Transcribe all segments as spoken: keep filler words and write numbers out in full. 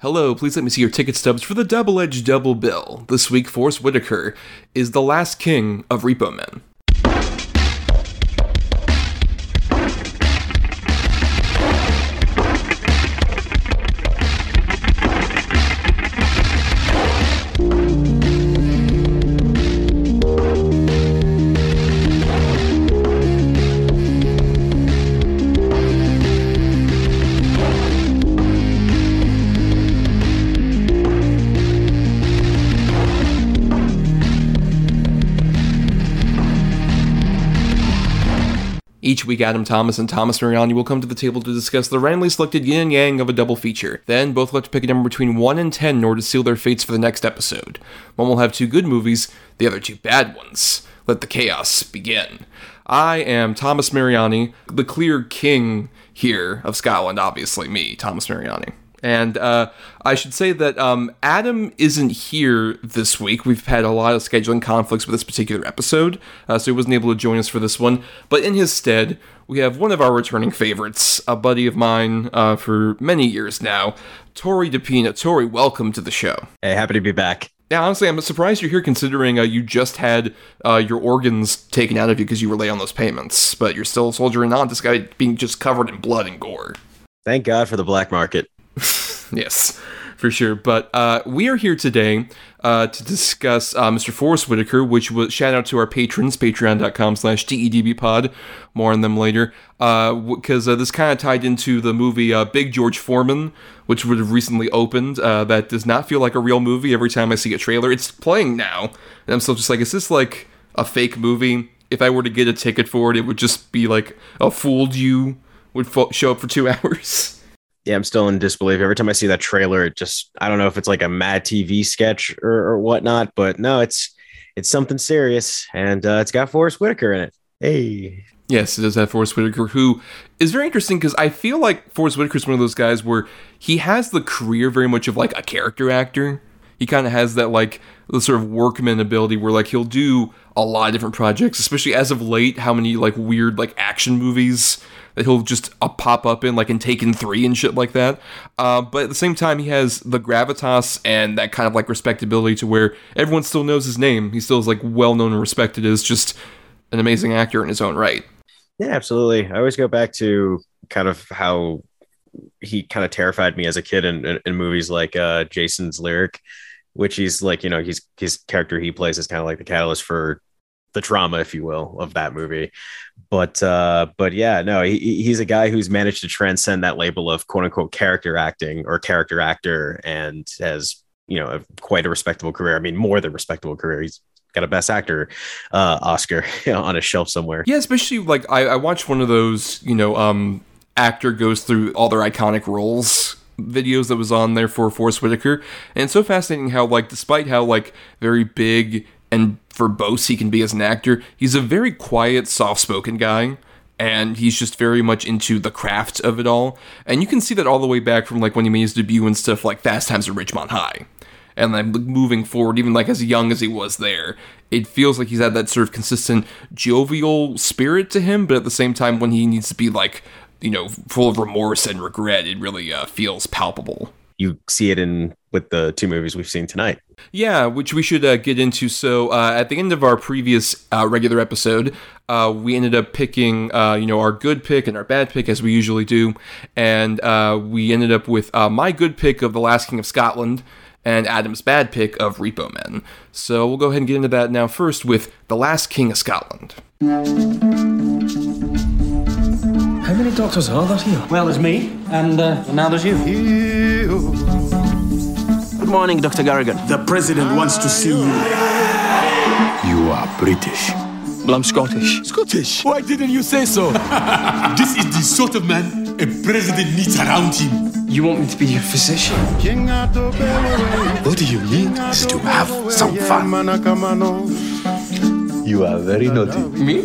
Hello, please let me see your ticket stubs for the double-edged double bill. This week, Forest Whitaker is the last king of Repo Men. Each week, Adam Thomas and Thomas Mariani will come to the table to discuss the randomly selected yin and yang of a double feature. Then, both will have to pick a number between one and ten in order to seal their fates for the next episode. One will have two good movies, the other two bad ones. Let the chaos begin. I am Thomas Mariani, the clear king here of Scotland, obviously me, Thomas Mariani. And uh, I should say that um, Adam isn't here this week. We've had a lot of scheduling conflicts with this particular episode, uh, so he wasn't able to join us for this one. But in his stead, we have one of our returning favorites, a buddy of mine uh, for many years now, Tori DePina. Tori, welcome to the show. Hey, happy to be back. Yeah, honestly, I'm surprised you're here considering uh, you just had uh, your organs taken out of you because you were late on those payments. But you're still soldiering on despite being just covered in blood and gore. Thank God for the black market. Yes, for sure. But uh, we are here today uh, to discuss uh, Mister Forest Whitaker, which was shout out to our patrons, patreon.com slash DEDBpod. More on them later, because uh, uh, this kind of tied into the movie uh, Big George Foreman, which would have recently opened. Uh, that does not feel like a real movie every time I see a trailer. It's playing now, and I'm still just like, is this like a fake movie? If I were to get a ticket for it, it would just be like a fooled you would fo- show up for two hours. Yeah, I'm still in disbelief. Every time I see that trailer, it just, I don't know if it's like a Mad T V sketch or, or whatnot, but no, it's it's something serious, and uh, it's got Forest Whitaker in it. Hey. Yes, it does have Forest Whitaker, who is very interesting because I feel like Forest Whitaker is one of those guys where he has the career very much of like a character actor. He kind of has that like the sort of workman ability where like he'll do a lot of different projects, especially as of late, how many like weird like action movies that he'll just uh, pop up in, like in Taken three and shit like that. Uh, but at the same time, he has the gravitas and that kind of like respectability to where everyone still knows his name. He still is like well-known and respected as just an amazing actor in his own right. Yeah, absolutely. I always go back to kind of how he kind of terrified me as a kid in, in, in movies like uh, Jason's Lyric, which he's like, you know, he's his character he plays is kind of like the catalyst for the trauma, if you will, of that movie. But uh, but yeah, no, he, he's a guy who's managed to transcend that label of quote unquote character acting or character actor and has, you know, a, quite a respectable career. I mean, more than respectable career. He's got a Best Actor uh, Oscar you know, on a shelf somewhere. Yeah, especially like I, I watched one of those, you know, um, actor goes through all their iconic roles videos that was on there for Forest Whitaker. And it's so fascinating how like despite how like very big and verbose he can be as an actor, he's a very quiet, soft-spoken guy, and he's just very much into the craft of it all. And you can see that all the way back from like when he made his debut and stuff like Fast Times at Ridgemont High, and then moving forward, even like as young as he was there, it feels like he's had that sort of consistent jovial spirit to him, but at the same time when he needs to be like, you know, full of remorse and regret, it really uh, feels palpable. You see it in with the two movies we've seen tonight. Yeah, which we should uh, get into. So uh, at the end of our previous uh, regular episode, uh, we ended up picking, uh, you know, our good pick and our bad pick as we usually do. And uh, we ended up with uh, my good pick of The Last King of Scotland and Adam's bad pick of Repo Men. So we'll go ahead and get into that now first with The Last King of Scotland. How many doctors are there here? Well, there's me, and uh, now there's you. you. Good morning, Doctor Garrigan. The president wants to see you. You are British. Well, I'm Scottish. Scottish? Why didn't you say so? This is the sort of man a president needs around him. You want me to be your physician? What do you need is to have some fun. You are very naughty. Me?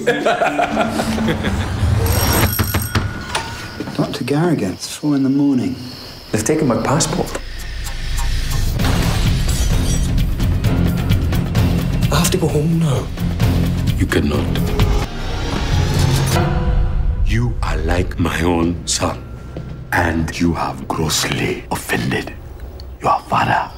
Doctor Garrigan, it's four in the morning. They've taken my passport. I have to go home now. You cannot. You are like my own son, and you have grossly offended your father.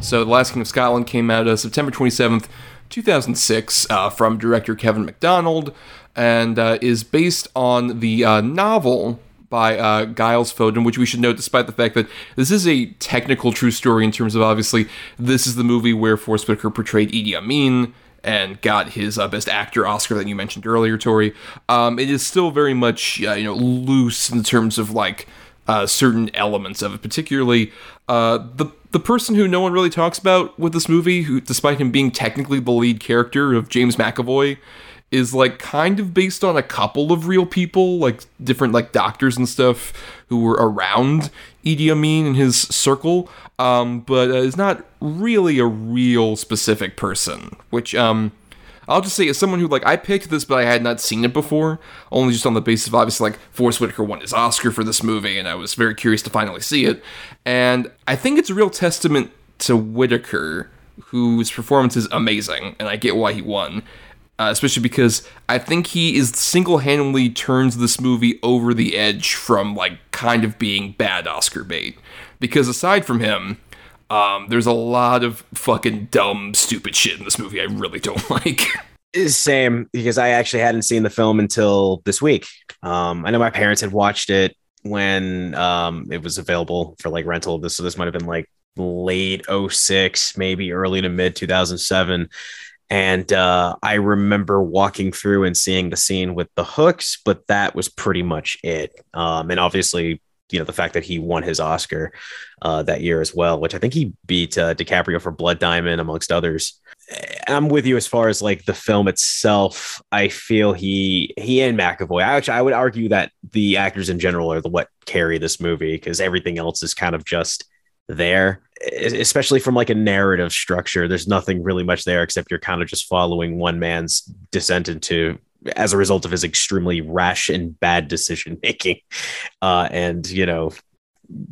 So The Last King of Scotland came out uh, September twenty-seventh, two thousand six, uh, from director Kevin Macdonald, and uh, is based on the uh, novel by uh, Giles Foden, which we should note, despite the fact that this is a technical true story in terms of, obviously, this is the movie where Forest Whitaker portrayed Idi Amin and got his uh, Best Actor Oscar that you mentioned earlier, Tori. Um, it is still very much, uh, you know, loose in terms of, like, uh, certain elements of it, particularly uh, the The person who no one really talks about with this movie, who, despite him being technically the lead character of James McAvoy, is, like, kind of based on a couple of real people, like, different, like, doctors and stuff who were around Idi Amin and his circle, um, but uh, is not really a real specific person, which, um, I'll just say, as someone who, like, I picked this, but I had not seen it before, only just on the basis of, obviously, like, Forest Whitaker won his Oscar for this movie, and I was very curious to finally see it. And I think it's a real testament to Whitaker, whose performance is amazing, and I get why he won, uh, especially because I think he is single-handedly turns this movie over the edge from, like, kind of being bad Oscar bait. Because aside from him, Um, there's a lot of fucking dumb, stupid shit in this movie I really don't like. Same, because I actually hadn't seen the film until this week. Um, I know my parents had watched it when um, it was available for, like, rental. This, so this might have been, like, late oh six, maybe early to mid two thousand seven. And uh, I remember walking through and seeing the scene with the hooks, but that was pretty much it. Um, and obviously, you know, the fact that he won his Oscar uh, that year as well, which I think he beat uh, DiCaprio for Blood Diamond, amongst others. I'm with you as far as, like, the film itself. I feel he he and McAvoy, I actually, I would argue that the actors in general are the what carry this movie, because everything else is kind of just there, especially from, like, a narrative structure. There's nothing really much there, except you're kind of just following one man's descent into, as a result of his extremely rash and bad decision making, uh, and, you know,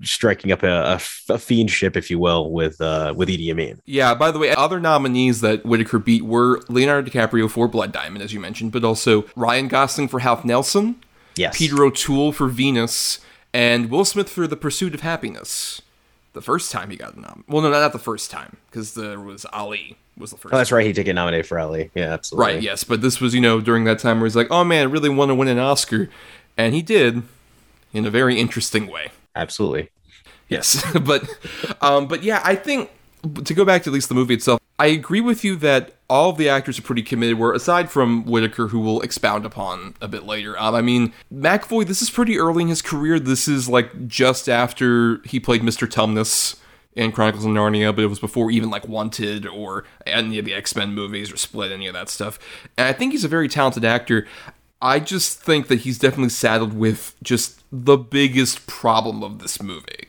striking up a, a, a fiendship, if you will, with uh, with Idi Amin. Yeah. By the way, other nominees that Whitaker beat were Leonardo DiCaprio for Blood Diamond, as you mentioned, but also Ryan Gosling for Half Nelson, yes, Peter O'Toole for Venus, and Will Smith for The Pursuit of Happiness. The first time he got a nom, well, no, not the first time, because there was Ali. Was the first. Oh, that's right. He did get nominated for Ali. Yeah, absolutely. Right. Yes, but this was, you know, during that time where he's like, "Oh man, I really want to win an Oscar," and he did, in a very interesting way. Absolutely. Yes, but, um, but yeah, I think to go back to at least the movie itself, I agree with you that all of the actors are pretty committed. Where aside from Whitaker, who we'll expound upon a bit later, um, I mean, McAvoy. This is pretty early in his career. This is, like, just after he played Mister Tumnus in Chronicles of Narnia, but it was before even, like, Wanted or any of the X-Men movies or Split, any of that stuff. And I think he's a very talented actor. I just think that he's definitely saddled with just the biggest problem of this movie,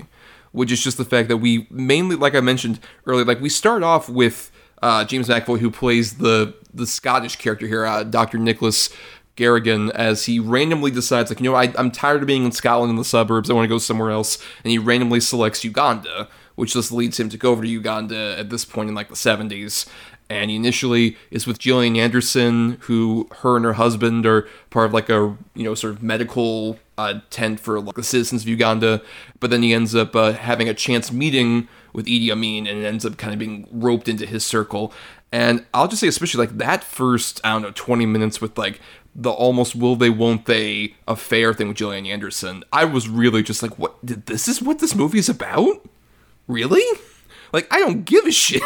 which is just the fact that we mainly, like I mentioned earlier, like, we start off with uh, James McAvoy, who plays the, the Scottish character here, uh, Doctor Nicholas Garrigan, as he randomly decides, like, you know, I, I'm tired of being in Scotland in the suburbs, I want to go somewhere else, and he randomly selects Uganda, which just leads him to go over to Uganda at this point in, like, the seventies. And he initially is with Gillian Anderson, who her and her husband are part of, like, a, you know, sort of medical uh, tent for, like, the citizens of Uganda. But then he ends up uh, having a chance meeting with Idi Amin and ends up kind of being roped into his circle. And I'll just say, especially, like, that first, I don't know, twenty minutes with, like, the almost will they, won't they affair thing with Gillian Anderson, I was really just like, what? This is what this movie is about? Really? Like, I don't give a shit.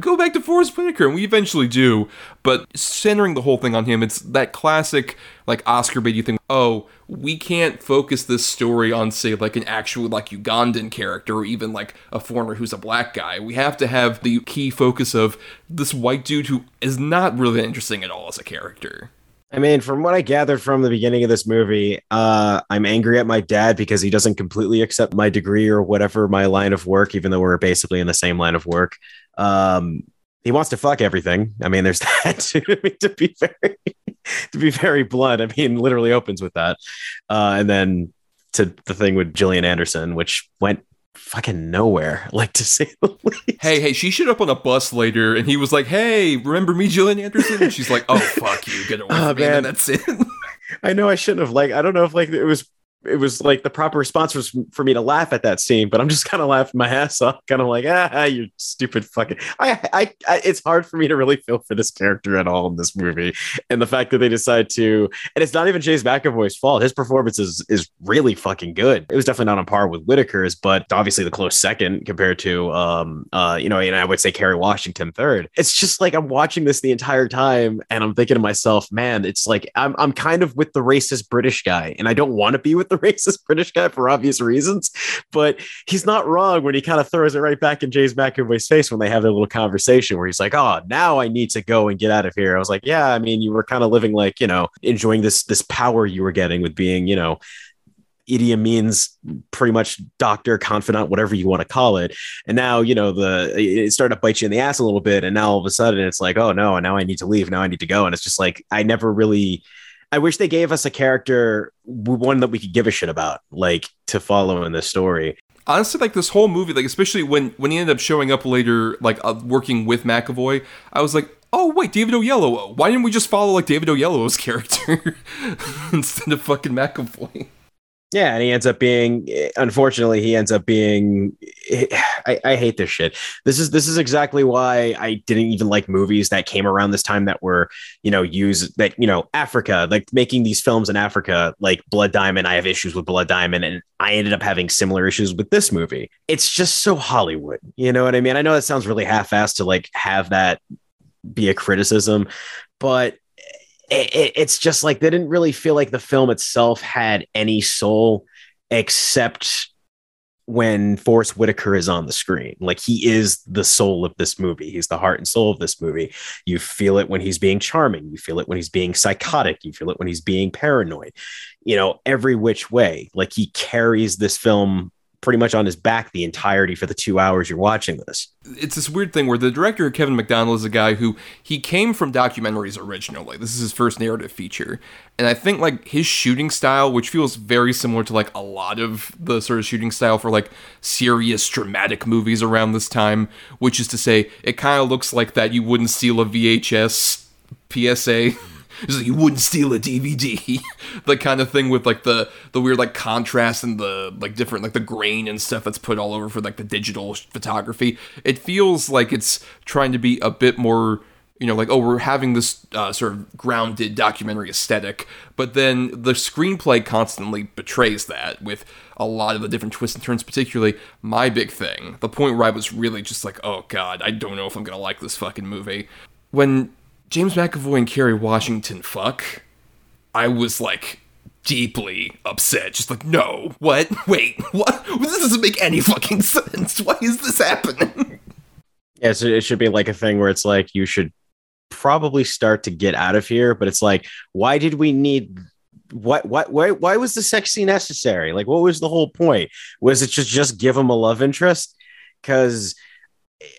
Go back to Forest Whitaker, and we eventually do. But centering the whole thing on him, it's that classic, like, Oscar bait thing. Oh, we can't focus this story on, say, like, an actual, like, Ugandan character, or even, like, a foreigner who's a black guy. We have to have the key focus of this white dude who is not really interesting at all as a character. I mean, from what I gathered from the beginning of this movie, uh, I'm angry at my dad because he doesn't completely accept my degree or whatever my line of work, even though we're basically in the same line of work. Um, he wants to fuck everything. I mean, there's that too. I mean, to be very, to be very blunt. I mean, literally opens with that, uh, and then to the thing with Gillian Anderson, which went fucking nowhere, like, to say the least. Hey, hey, she showed up on a bus later, and he was like, "Hey, remember me, Gillian Anderson?" And she's like, "Oh, fuck you, get away from oh, me." Man. And that's it. I know I shouldn't have, like, I don't know if, like, it was it was like the proper response was for me to laugh at that scene, but I'm just kind of laughing my ass off, kind of like, ah, you stupid fucking. I, I, I, it's hard for me to really feel for this character at all in this movie, and the fact that they decide to, and it's not even James McAvoy's fault. His performance is is really fucking good. It was definitely not on par with Whitaker's, but obviously the close second compared to, um, uh, you know, and I would say Kerry Washington third. It's just like I'm watching this the entire time, and I'm thinking to myself, man, it's like I'm I'm kind of with the racist British guy, and I don't want to be with the racist British guy for obvious reasons, but he's not wrong when he kind of throws it right back in James McAvoy's face when they have their little conversation where he's like, oh, now I need to go and get out of here. I was like, yeah, I mean, you were kind of living like, you know, enjoying this this power you were getting with being, you know, Idi Amin's pretty much doctor, confidant, whatever you want to call it. And now, you know, the it started to bite you in the ass a little bit. And now all of a sudden it's like, oh, no, now I need to leave. Now I need to go. And it's just like, I never really... I wish they gave us a character, one that we could give a shit about, like, to follow in this story. Honestly, like, this whole movie, like, especially when, when he ended up showing up later, like, uh, working with McAvoy, I was like, oh, wait, David Oyelowo. Why didn't we just follow, like, David Oyelowo's character instead of fucking McAvoy? Yeah, and he ends up being, unfortunately, he ends up being, I, I hate this shit. This is this is exactly why I didn't even like movies that came around this time that were, you know, use that, you know, Africa, like making these films in Africa, like Blood Diamond. I have issues with Blood Diamond, and I ended up having similar issues with this movie. It's just so Hollywood. You know what I mean? I know that sounds really half-assed to like have that be a criticism, but it's just like they didn't really feel like the film itself had any soul except when Forest Whitaker is on the screen. Like, he is the soul of this movie. He's the heart and soul of this movie. You feel it when he's being charming. You feel it when he's being psychotic. You feel it when he's being paranoid, you know, every which way. Like, he carries this film pretty much on his back the entirety for the two hours you're watching this. It's this weird thing where the director, Kevin Macdonald, is a guy who he came from documentaries originally. This is his first narrative feature. And I think like his shooting style, which feels very similar to like a lot of the sort of shooting style for like serious dramatic movies around this time, which is to say it kind of looks like that you wouldn't steal a V H S P S A. It's like, you wouldn't steal a D V D, the kind of thing with like the, the weird like contrast and the like different like the grain and stuff that's put all over for like the digital photography. It feels like it's trying to be a bit more, you know, like, oh, we're having this uh, sort of grounded documentary aesthetic, but then the screenplay constantly betrays that with a lot of the different twists and turns, particularly my big thing, the point where I was really just like, oh God, I don't know if I'm going to like this fucking movie. When James McAvoy and Kerry Washington fuck, I was, like, deeply upset. Just like, no, what? Wait, what? This doesn't make any fucking sense. Why is this happening? Yeah, so it should be, like, a thing where it's, like, you should probably start to get out of here, but it's, like, why did we need... What, what, why, why was the sex scene necessary? Like, what was the whole point? Was it just, just give him a love interest? Because...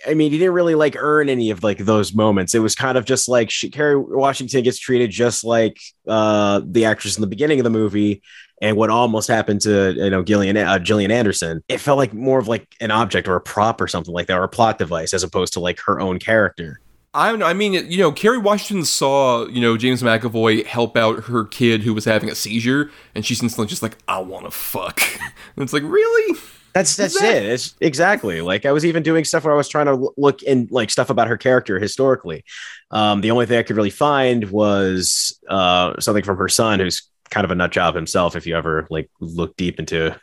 I mean, he didn't really like earn any of like those moments. It was kind of just like she, Kerry Washington gets treated just like uh, the actress in the beginning of the movie, and what almost happened to you know Gillian uh, Gillian Anderson. It felt like more of like an object or a prop or something like that, or a plot device, as opposed to like her own character. I don't know. I mean, you know, Kerry Washington saw, you know, James McAvoy help out her kid who was having a seizure, and she's instantly just like, I want to fuck. And it's like, really? That's that's that- it. It's exactly. Like, I was even doing stuff where I was trying to look in like stuff about her character historically. Um, the only thing I could really find was uh, something from her son, who's kind of a nut job himself. If you ever like look deep into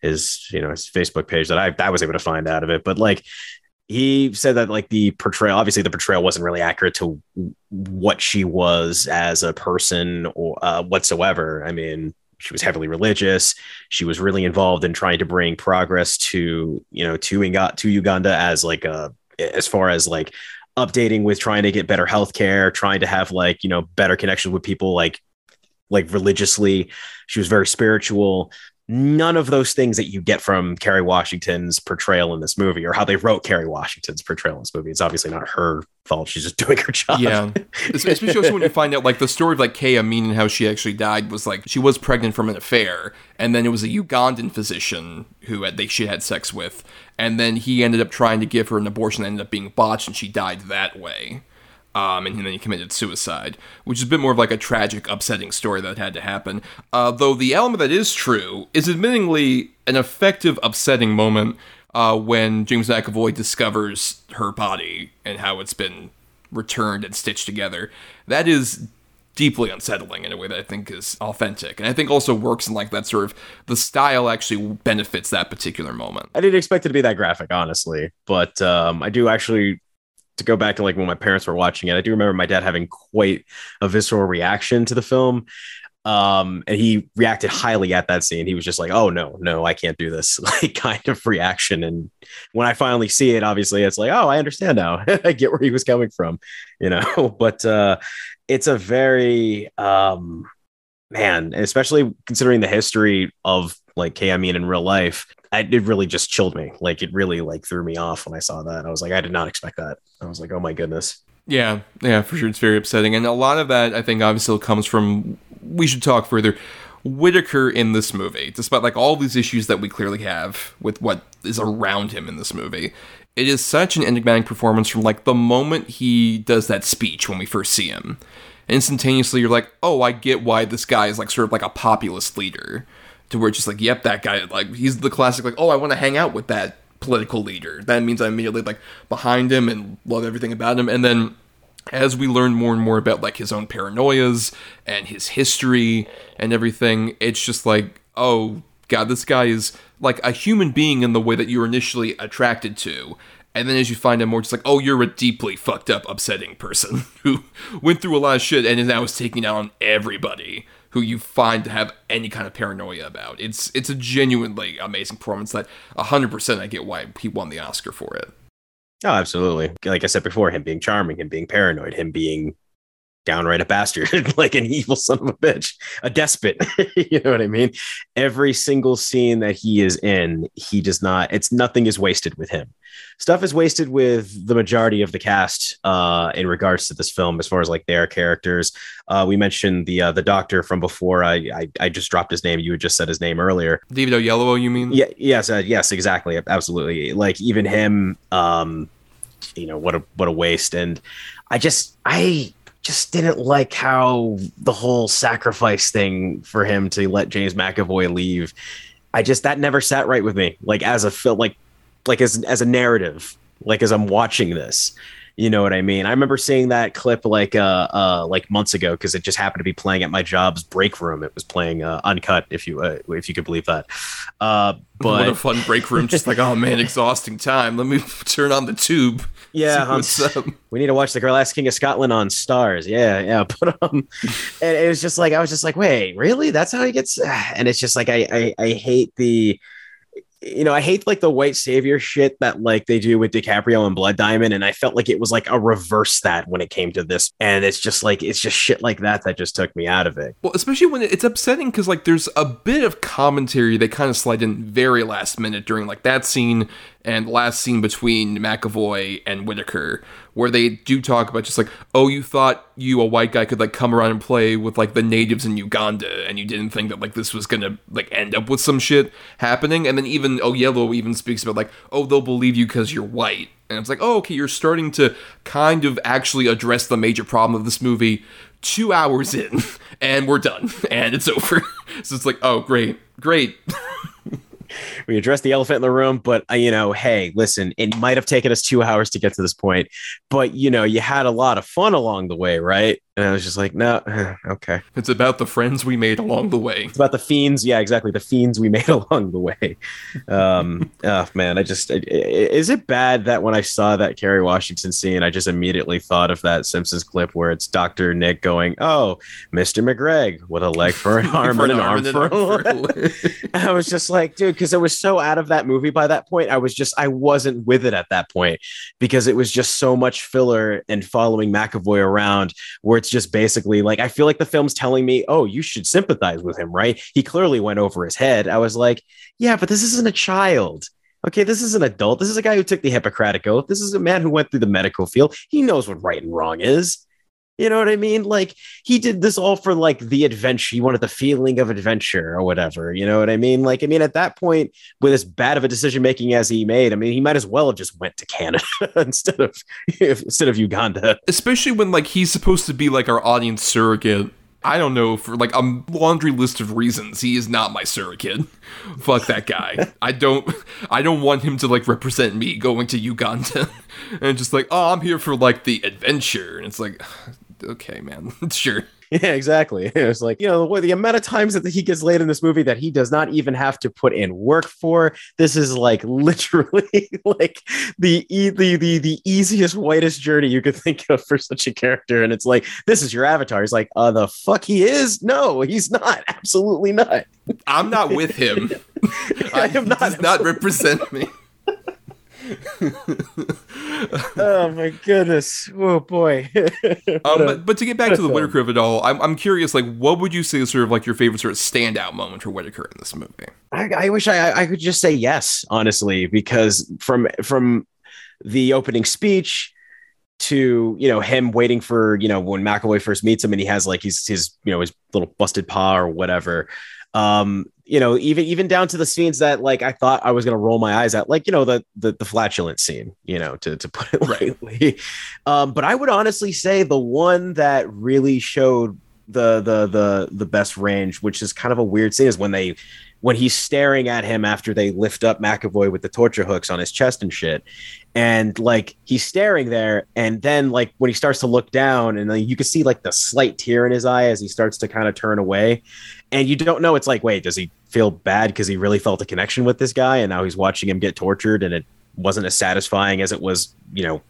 his, you know, his Facebook page that I that was able to find out of it. But like, he said that like the portrayal, obviously the portrayal wasn't really accurate to what she was as a person or uh, whatsoever. I mean, she was heavily religious. She was really involved in trying to bring progress to, you know, to, Inga- to Uganda as like a, as far as like updating with trying to get better healthcare, trying to have like, you know, better connections with people like, like religiously. She was very spiritual. None of those things that you get from Kerry Washington's portrayal in this movie, or how they wrote Kerry Washington's portrayal in this movie. It's obviously not her fault. She's just doing her job. Yeah. Especially also when you find out like the story of like Idi Amin and how she actually died was like, she was pregnant from an affair. And then it was a Ugandan physician who had, they, she had sex with. And then he ended up trying to give her an abortion that ended up being botched, and she died that way. Um, and then he committed suicide, which is a bit more of like a tragic, upsetting story that had to happen. Uh, though the element that is true is admittingly an effective, upsetting moment uh, when James McAvoy discovers her body and how it's been returned and stitched together. That is deeply unsettling in a way that I think is authentic. And I think also works in like that sort of, the style actually benefits that particular moment. I didn't expect it to be that graphic, honestly. But um, I do actually, to go back to like when my parents were watching it, I do remember my dad having quite a visceral reaction to the film. Um, and he reacted highly at that scene. He was just like, oh no, no, I can't do this, like kind of reaction. And when I finally see it, obviously it's like, oh, I understand now. I get where he was coming from, you know, but uh, it's a very, um, man, especially considering the history of like Idi Amin in real life, I, it really just chilled me. Like it really like threw me off when I saw that. I was like, I did not expect that. I was like, oh my goodness. Yeah, yeah, for sure. It's very upsetting. And a lot of that, I think, obviously comes from, we should talk further, Whitaker in this movie. Despite like all these issues that we clearly have with what is around him in this movie, it is such an enigmatic performance from like the moment he does that speech when we first see him. Instantaneously, you're like, oh, I get why this guy is like sort of like a populist leader. To where it's just like, yep, that guy, like, he's the classic, like, oh, I want to hang out with that political leader. That means I'm immediately, like, behind him and love everything about him. And then as we learn more and more about, like, his own paranoias and his history and everything, it's just like, oh, God, this guy is, like, a human being in the way that you're initially attracted to. And then as you find out more, it's like, oh, you're a deeply fucked up, upsetting person who went through a lot of shit and now is taking down everybody who you find to have any kind of paranoia about. It's it's a genuinely amazing performance that one hundred percent I get why he won the Oscar for it. Oh, absolutely. Like I said before, him being charming, him being paranoid, him being downright a bastard, like an evil son of a bitch, a despot. You know what I mean? Every single scene that he is in, he does not, it's nothing is wasted with him. Stuff is wasted with the majority of the cast uh, in regards to this film, as far as like their characters. Uh, we mentioned the uh, the doctor from before. I, I I just dropped his name. You had just said his name earlier. David Oyelowo, you mean? Yeah. Yes. Uh, yes. Exactly. Absolutely. Like even him. Um, you know what a what a waste. And I just I just didn't like how the whole sacrifice thing for him to let James McAvoy leave. I just that never sat right with me. Like as a film, like. Like as as a narrative, like as I'm watching this, you know what I mean? I remember seeing that clip like uh, uh like months ago because it just happened to be playing at my job's break room. It was playing uh, uncut, if you uh, if you could believe that. Uh, but what a fun break room! Just like, oh man, exhausting time. Let me turn on the tube. Yeah, what's up? We need to watch The Last King of Scotland on Stars. Yeah, yeah. But um, and it was just like I was just like, wait, really? That's how he gets? And it's just like I I, I hate the. You know, I hate like the white savior shit that like they do with DiCaprio and Blood Diamond. And I felt like it was like a reverse that when it came to this. And it's just like it's just shit like that that just took me out of it. Well, especially when it's upsetting because like there's a bit of commentary they kind of slide in very last minute during like that scene and the last scene between McAvoy and Whitaker, where they do talk about just like, oh, you thought you, a white guy, could like come around and play with like the natives in Uganda, and you didn't think that like this was going to like end up with some shit happening. And then even Oyelowo even speaks about like, oh, they'll believe you because you're white. And it's like, oh, okay, you're starting to kind of actually address the major problem of this movie two hours in, and we're done, and it's over. So it's like, oh, great, great. We addressed the elephant in the room, but, uh, you know, hey, listen, it might have taken us two hours to get to this point, but, you know, you had a lot of fun along the way, right? And I was just like, no, okay. It's about the friends we made along the way. It's about the fiends. Yeah, exactly. The fiends we made along the way. Um, oh, man, I just, I, I, is it bad that when I saw that Kerry Washington scene, I just immediately thought of that Simpsons clip where it's Doctor Nick going, oh, Mister McGregg, what a leg for an arm for and an arm, arm for a leg. I was just like, dude, because it was so out of that movie by that point. I was just, I wasn't with it at that point because it was just so much filler and following McAvoy around where it's just basically like, I feel like the film's telling me, oh, you should sympathize with him, right? He clearly went over his head. I was like, yeah, but this isn't a child. Okay, this is an adult. This is a guy who took the Hippocratic Oath. This is a man who went through the medical field. He knows what right and wrong is. You know what I mean? Like, he did this all for like the adventure. He wanted the feeling of adventure or whatever. You know what I mean? Like, I mean, at that point, with as bad of a decision making as he made, I mean, he might as well have just went to Canada instead of instead of Uganda. Especially when like he's supposed to be like our audience surrogate. I don't know, for like a laundry list of reasons, he is not my surrogate. Fuck that guy. I don't I don't want him to like represent me going to Uganda and just like, oh, I'm here for like the adventure. And it's like, okay, man, sure. Yeah, exactly. It was like, you know, the amount of times that he gets laid in this movie that he does not even have to put in work for. This is like literally like the e- the the the easiest, whitest journey you could think of for such a character. And it's like, this is your avatar. He's like, uh, the fuck he is? No, he's not. Absolutely not. I'm not with him. I am not. He does not represent me. Oh my goodness! Oh boy! um, but, but to get back to the Whitaker of it all, I'm, I'm curious. Like, what would you say is sort of like your favorite sort of standout moment for Whitaker in this movie? I, I wish I, I could just say yes, honestly, because from from the opening speech to, you know, him waiting for, you know, when McAvoy first meets him and he has like his his you know his little busted paw or whatever. Um, you know, even even down to the scenes that like I thought I was gonna roll my eyes at, like, you know, the the, the flatulent scene, you know, to, to put it lightly. Um, but I would honestly say the one that really showed the the the the best range, which is kind of a weird scene, is when they when he's staring at him after they lift up McAvoy with the torture hooks on his chest and shit. And like he's staring there, and then like when he starts to look down, and like, you can see like the slight tear in his eye as he starts to kind of turn away. And you don't know, it's like, wait, does he feel bad because he really felt a connection with this guy and now he's watching him get tortured and it wasn't as satisfying as it was, you know,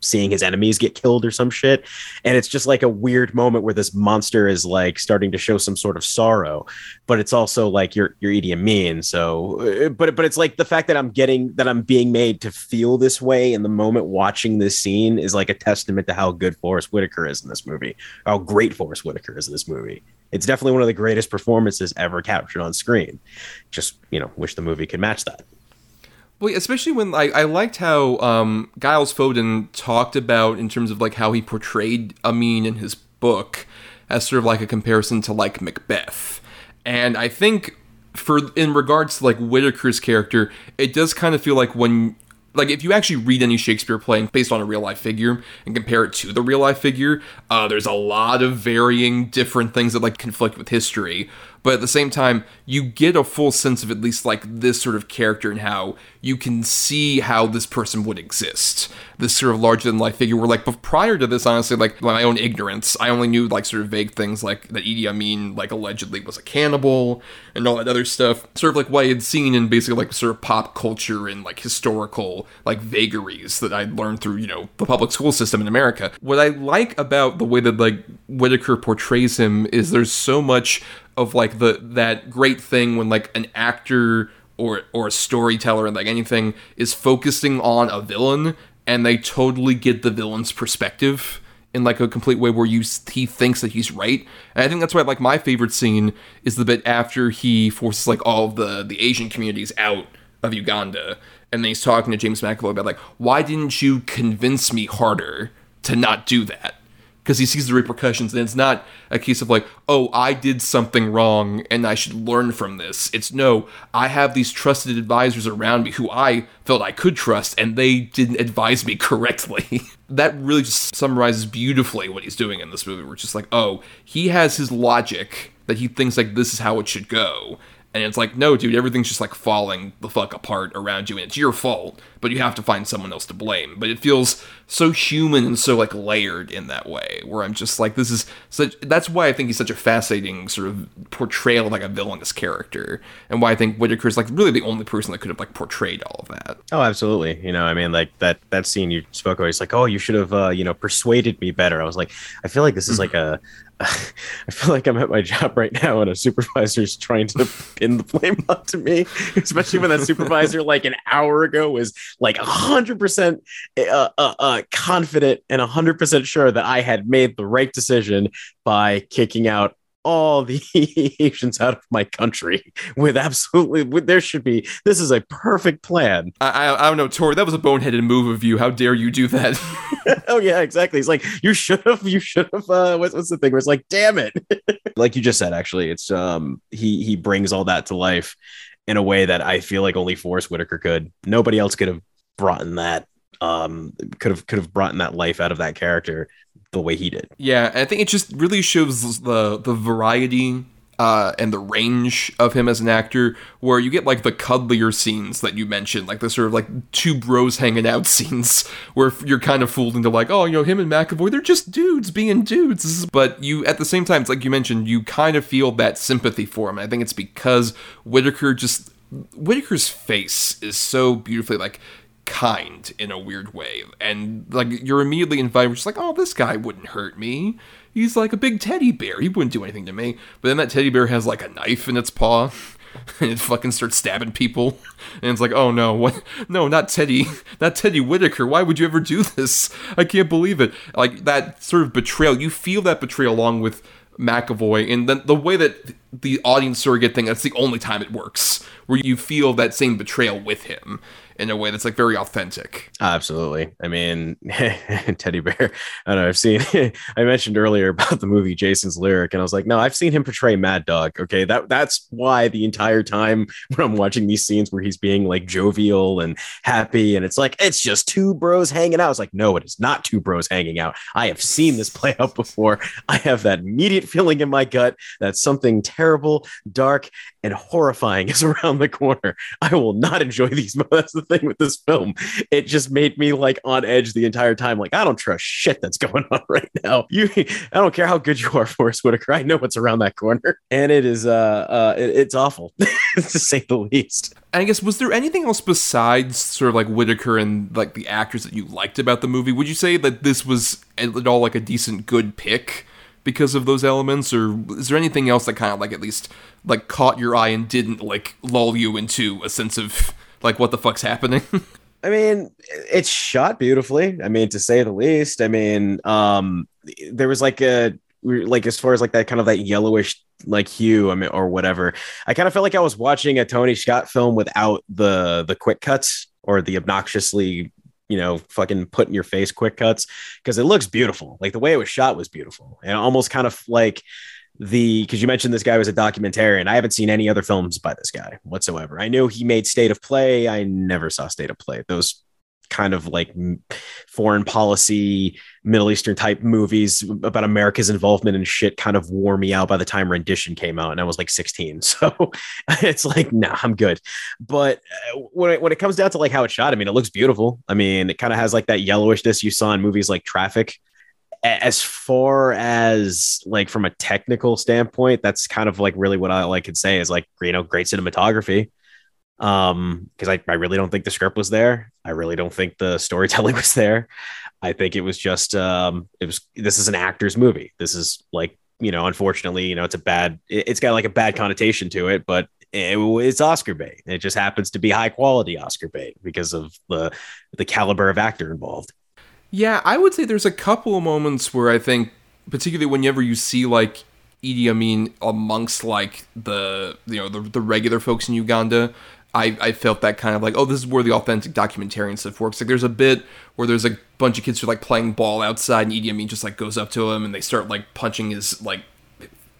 seeing his enemies get killed or some shit. And it's just like a weird moment where this monster is like starting to show some sort of sorrow, but it's also like you're, you're Idi Amin. So, but, but it's like the fact that I'm getting, that I'm being made to feel this way in the moment watching this scene is like a testament to how good Forest Whitaker is in this movie, how great Forest Whitaker is in this movie. It's definitely one of the greatest performances ever captured on screen. Just, you know, wish the movie could match that. Well, especially when I, I liked how um, Giles Foden talked about in terms of like how he portrayed Amin in his book as sort of like a comparison to like Macbeth. And I think for in regards to like Whitaker's character, it does kind of feel like when like if you actually read any Shakespeare play based on a real life figure and compare it to the real life figure, uh, there's a lot of varying different things that like conflict with history. But at the same time, you get a full sense of at least like this sort of character and how you can see how this person would exist. This sort of larger than life figure where like, but prior to this, honestly, like my own ignorance, I only knew like sort of vague things like that Idi Amin like allegedly was a cannibal and all that other stuff. Sort of like what I had seen in basically like sort of pop culture and like historical like vagaries that I learned through, you know, the public school system in America. What I like about the way that like Whitaker portrays him is there's so much of like the that great thing when like an actor or or a storyteller and like anything is focusing on a villain and they totally get the villain's perspective in like a complete way where you he thinks that he's right. And I think that's why like my favorite scene is the bit after he forces like all of the the Asian communities out of Uganda, and then he's talking to James McAvoy about like, why didn't you convince me harder to not do that? Because he sees the repercussions, and it's not a case of like, oh, I did something wrong, and I should learn from this. It's no, I have these trusted advisors around me who I felt I could trust, and they didn't advise me correctly. That really just summarizes beautifully what he's doing in this movie. We're just like, oh, he has his logic that he thinks like this is how it should go. And it's like, no, dude, everything's just like falling the fuck apart around you, and it's your fault, but you have to find someone else to blame. But it feels so human and so like layered in that way, where I'm just like, this is such, that's why I think he's such a fascinating sort of portrayal of like a villainous character, and why I think Whitaker's like really the only person that could have like portrayed all of that. Oh, absolutely. You know, I mean, like that, that scene you spoke about, he's like, oh, you should have, uh, you know, persuaded me better. I was like, I feel like this is like a, I feel like I'm at my job right now and a supervisor's trying to pin the blame onto me, especially when that supervisor like an hour ago was like one hundred percent uh, uh, uh, confident and one hundred percent sure that I had made the right decision by kicking out all the Asians out of my country with absolutely, with, there should be, this is a perfect plan. I, I, I don't know, Tori, that was a boneheaded move of you. How dare you do that? Oh yeah, exactly. It's like, you should have, you should have, uh, what's, what's the thing where it's like, damn it. Like you just said, actually, it's, um, he, he brings all that to life in a way that I feel like only Forest Whitaker could. Nobody else could have brought in that, um, could have, could have brought in that life out of that character the way he did. Yeah, I think it just really shows the the variety uh, and the range of him as an actor, where you get like the cuddlier scenes that you mentioned, like the sort of like two bros hanging out scenes where you're kind of fooled into like, oh, you know, him and McAvoy, they're just dudes being dudes. But you, at the same time, it's like you mentioned, you kind of feel that sympathy for him. I think it's because Whitaker just, Whitaker's face is so beautifully like kind in a weird way, and like you're immediately invited, just like, oh, this guy wouldn't hurt me, he's like a big teddy bear, he wouldn't do anything to me. But then that teddy bear has like a knife in its paw and it fucking starts stabbing people, and it's like, oh no, what, no, not Teddy, not Teddy Whitaker, why would you ever do this, I can't believe it. Like that sort of betrayal, you feel that betrayal along with McAvoy, and then the way that the audience surrogate thing, that's the only time it works, where you feel that same betrayal with him in a way that's like very authentic. Absolutely. I mean, teddy bear, I don't know, I've seen, I mentioned earlier about the movie Jason's Lyric, and I was like, no, I've seen him portray Mad Dog. Okay. That that's why the entire time when I'm watching these scenes where he's being like jovial and happy, and it's like, it's just two bros hanging out. It's like, no, it is not two bros hanging out. I have seen this play out before. I have that immediate feeling in my gut that something terrible, dark, and horrifying is around the corner. I will not enjoy these. That's the thing with this film. It just made me like on edge the entire time. Like, I don't trust shit that's going on right now. You, I don't care how good you are, Forest Whitaker. I know what's around that corner, and it is uh, uh it, it's awful to say the least. And I guess, was there anything else besides sort of like Whitaker and like the actors that you liked about the movie? Would you say that this was at all like a decent, good pick because of those elements, or is there anything else that kind of like at least like caught your eye and didn't like lull you into a sense of like, what the fuck's happening? I mean, it's shot beautifully, I mean, to say the least. I mean, um, there was like a, like as far as like that kind of that yellowish like hue, I mean, or whatever, I kind of felt like I was watching a Tony Scott film without the the quick cuts or the obnoxiously, you know, fucking put in your face quick cuts, because it looks beautiful. Like the way it was shot was beautiful, and almost kind of like the, because you mentioned this guy was a documentarian. I haven't seen any other films by this guy whatsoever. I knew he made State of Play. I never saw State of Play. Those kind of like foreign policy, Middle Eastern type movies about America's involvement in shit kind of wore me out by the time Rendition came out, and I was like sixteen. So it's like, nah, I'm good. But when it, when it comes down to like how it's shot, I mean, it looks beautiful. I mean, it kind of has like that yellowishness you saw in movies like Traffic. As far as like from a technical standpoint, that's kind of like really what I like could say is like, you know, great cinematography. Um, because I, I really don't think the script was there. I really don't think the storytelling was there. I think it was just um, it was this is an actor's movie. This is like, you know, unfortunately, you know, it's a bad, it's got like a bad connotation to it, but it, it's Oscar bait. It just happens to be high quality Oscar bait because of the the caliber of actor involved. Yeah, I would say there's a couple of moments where I think, particularly whenever you see like Idi Amin amongst like the, you know, the, the regular folks in Uganda, I, I felt that kind of like, oh, this is where the authentic documentarian stuff works. Like, there's a bit where there's a bunch of kids who are like playing ball outside, and Idi Amin just like goes up to him, and they start like punching his like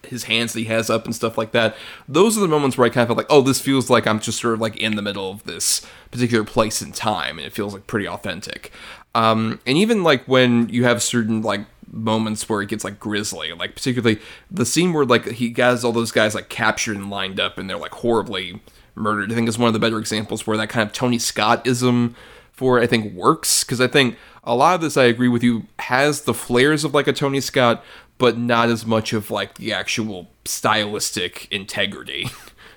his hands that he has up and stuff like that. Those are the moments where I kind of felt like, oh, this feels like I'm just sort of like in the middle of this particular place and time, and it feels like pretty authentic. Um, and even like when you have certain like moments where it gets like grisly, like particularly the scene where like he has all those guys like captured and lined up, and they're like horribly murdered, I think is one of the better examples where that kind of Tony Scott-ism for, I think, works. Because I think a lot of this, I agree with you, has the flares of like a Tony Scott, but not as much of like the actual stylistic integrity